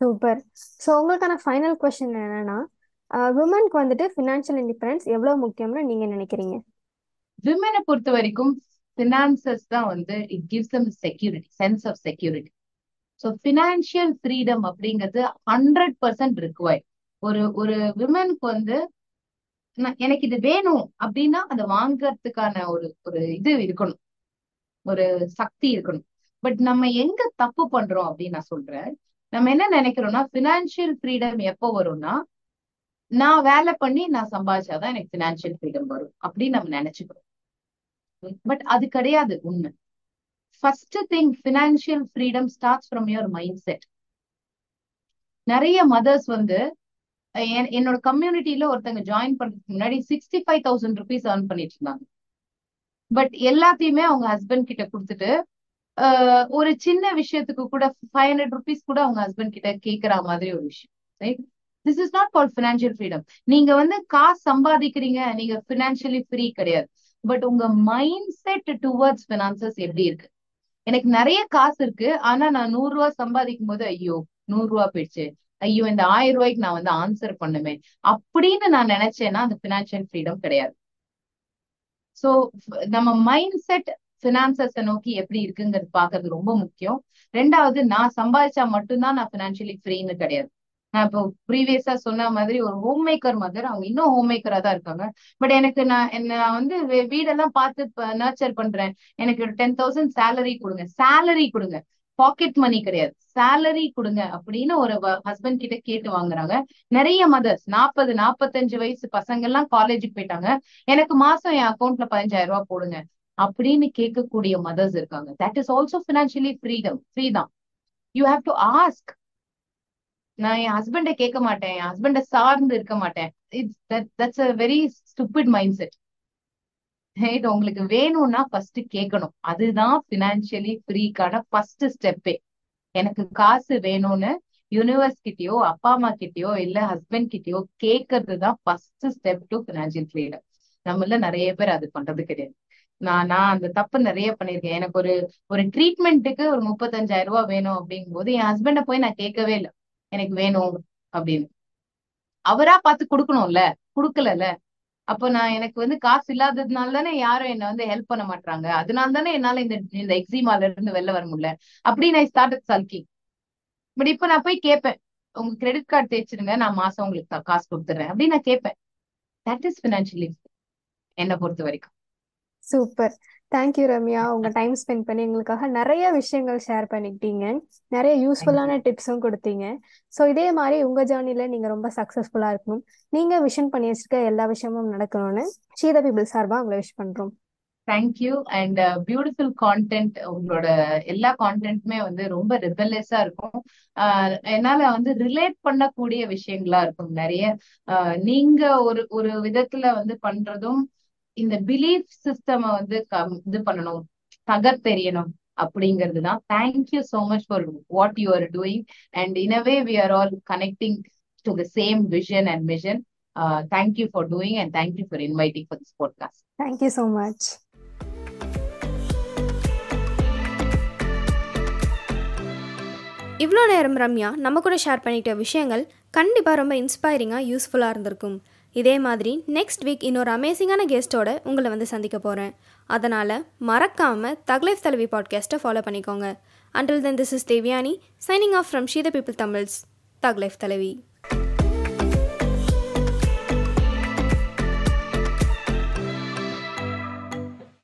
சூப்பர். சோ உங்களுக்கான ஃபைனல் க்வெஸ்சன் என்னன்னா, விமனுக்கு வந்துட்டு ஃபினான்ஷியல் இண்டிபெண்டன்ஸ் எவ்வளவு முக்கியம்னு நீங்க நினைக்கிறீங்க? விமனை பொறுத்த வரைக்கும் ஃபினான்சஸ் தான் வந்து it gives them security, sense of security. So financial freedom அப்படிங்கிறது ஹண்ட்ரட் பர்சன்ட் ரிக்வயர். ஒரு ஒரு விமனுக்கு வந்து எனக்கு இது வேணும் அப்படின்னா அதை வாங்கறதுக்கான ஒரு ஒரு இது இருக்கணும், ஒரு சக்தி இருக்கணும். பட் நம்ம எங்க தப்பு பண்றோம் அப்படின்னு நான் சொல்றேன், நம்ம என்ன நினைக்கிறோம்னா ஃபினான்ஷியல் ஃப்ரீடம் எப்போ வரும்னா நான் வேலை பண்ணி நான் சம்பாதிச்சாதான் எனக்கு ஃபினான்ஷியல் ஃப்ரீடம் வரும் அப்படின்னு நம்ம நினைச்சுக்கிறோம். பட் அது கிடையாது உண்மை. First thing, financial freedom starts from your mindset. நிறைய மதர்ஸ் வந்து என்னோட கம்யூனிட்டியில ஒருத்தங்க ஜாயின் பண்றதுக்கு முன்னாடி sixty five thousand rupees earn பண்ணிட்டு இருந்தாங்க. பட் எல்லாத்தையுமே அவங்க ஹஸ்பண்ட் கிட்ட கொடுத்துட்டு ஒரு சின்ன விஷயத்துக்கு கூட ஃபைவ் ஹண்ட்ரட் ருபீஸ் கூட அவங்க ஹஸ்பண்ட் கிட்ட கேட்கற மாதிரி ஒரு விஷயம், right? This is not called financial freedom. நீங்க வந்து காசு சம்பாதிக்கிறீங்க, நீங்க ஃபினான்ஷியலி ஃப்ரீ கிடையாது. பட் உங்க மைண்ட் செட் டுவர்ட்ஸ் பினான்சஸ் எப்படி இருக்கு? எனக்கு நிறைய காசு இருக்கு, ஆனா நான் நூறு ரூபா சம்பாதிக்கும் போது ஐயோ நூறு ரூபா போயிடுச்சு, ஐயோ இந்த ஆயிரம் ரூபாய்க்கு நான் வந்து ஆன்சர் பண்ணுமே அப்படின்னு நான் நினைச்சேன்னா அந்த பினான்சியல் ஃப்ரீடம் கிடையாது. சோ நம்ம மைண்ட் செட் பினான்சஸை நோக்கி எப்படி இருக்குங்கிறது பாக்குறது ரொம்ப முக்கியம். ரெண்டாவது, நான் சம்பாதிச்சா மட்டும்தான் நான் பினான்சியலி ஃப்ரீன்னு கிடையாது. நான் இப்போ ப்ரீவியஸா சொன்ன மாதிரி ஒரு ஹோம் மேக்கர் மதர், அவங்க இன்னும் ஹோம் மேக்கரா தான் இருக்காங்க. பட் எனக்கு நான் என்ன வந்து வீடெல்லாம் பார்த்து நர்ச்சர் பண்றேன், எனக்கு டென் தௌசண்ட் சேலரி கொடுங்க, சேலரி கொடுங்க, பாக்கெட் மணி கிடையாது, சேலரி கொடுங்க அப்படின்னு ஒரு ஹஸ்பண்ட் கிட்ட கேட்டு வாங்குறாங்க. நிறைய மதர்ஸ் நாற்பது நாற்பத்தஞ்சு வயசு பசங்க எல்லாம் காலேஜுக்கு போயிட்டாங்க, எனக்கு மாசம் என் அக்கௌண்ட்ல பதினஞ்சாயிரம் ரூபாய் போடுங்க அப்படின்னு கேட்கக்கூடிய மதர்ஸ் இருக்காங்க. That is also financially freedom, free தான். You have to ask. நான் என் ஹஸ்பண்டை கேட்க மாட்டேன், என் ஹஸ்பண்டை சார்ந்து இருக்க மாட்டேன். It's that that's a very stupid mindset. Right, உங்களுக்கு வேணும்னா ஃபர்ஸ்ட் கேட்கணும். அதுதான் ஃபினான்ஷியலி ஃப்ரீக்கான ஃபர்ஸ்ட் ஸ்டெப்பே. எனக்கு காசு வேணும்னு யூனிவர்ஸ் கிட்டயோ அப்பா அம்மா கிட்டயோ இல்ல ஹஸ்பண்ட் கிட்டயோ கேட்கறது தான் first step to financial freedom. நம்மள நிறைய பேர் அது பண்றது கிடையாது. நான் நான் அந்த தப்பு நிறைய பண்ணிருக்கேன். எனக்கு ஒரு ஒரு ட்ரீட்மெண்ட்டுக்கு ஒரு முப்பத்தஞ்சாயிரம் ரூபாய் வேணும் அப்படிங்கும் போது என் ஹஸ்பண்டை போய் நான் கேட்கவே இல்லை, எனக்கு வேணும் அப்படின்னு. அவரா பார்த்து கொடுக்கணும்ல, கொடுக்கல. அப்போ நான் எனக்கு வந்து காசு இல்லாததுனால தானே யாரும் என்ன வந்து ஹெல்ப் பண்ண மாட்டாங்க, அதனால தானே என்னால இந்த இந்த எக்ஸிமால இருந்து வெளில வர முடியல அப்படின்னு நான் ஸ்டார்ட் சல்கிங். பட் இப்போ நான் போய் கேட்பேன், உங்க கிரெடிட் கார்டு தேய்ச்சிருங்க, நான் மாசம் உங்களுக்கு காசு கொடுத்துறேன் அப்படின்னு நான் கேட்பேன். தட் இஸ் ஃபினான்ஷியலி என்னை பொறுத்த வரைக்கும். சூப்பர். தேங்க்யூ ரம்யா, உங்க டைம் ஸ்பெண்ட் பண்ணி எங்களுக்காக நிறைய விஷயங்கள் ஷேர் பண்ணிக்கிட்டீங்க, நிறைய யூஸ்ஃபுல்லான டிப்ஸும் கொடுத்தீங்க. ஸோ இதே மாதிரி உங்க ஜேர்னில நீங்க ரொம்ப சக்சஸ்ஃபுல்லா இருக்கணும், நீங்க விஷன் பண்ணி வச்சிருக்க எல்லா விஷயமும் நடக்கணும்னு ஷீதா பீபிள் சார்பா உங்களை விஷ் பண்றோம். தேங்க்யூ. அண்ட் பியூட்டிஃபுல் கான்டென்ட், உங்களோட எல்லா கான்டென்ட்டுமே வந்து ரொம்ப ரிபெலியஸா இருக்கும். ஆஹ் என்னால வந்து ரிலேட் பண்ணக்கூடிய விஷயங்களா இருக்கும் நிறைய. நீங்க ஒரு ஒரு விதத்துல வந்து பண்றதும் இந்த பிலீஃப் சிஸ்டம் வந்து இது பண்ணணும், தகர்த்தெறியணும் அப்படிங்கிறது தான். Thank you so much for what you are doing and in a way we are all connecting to the same vision and mission. Thank you for doing and thank you for inviting for this podcast. Thank you so much. இவ்வளோ நேரம் ரம்யா நம்ம கூட share பண்ணிட்ட விஷயங்கள் கண்டிப்பாக ரொம்ப இன்ஸ்பைரிங்காக யூஸ்ஃபுல்லாக இருந்திருக்கும். இதே மாதிரி நெக்ஸ்ட் வீக் இன்னொரு அமேசிங்கான கெஸ்ட்டோட உங்களை வந்து சந்திக்க போகிறேன். அதனால் மறக்காமல் தக்லைஃப் தலைவி பாட்காஸ்ட்டை ஃபாலோ பண்ணிக்கோங்க. Until then this is Devyani signing off from she the people Tamils, thug life தலைவி.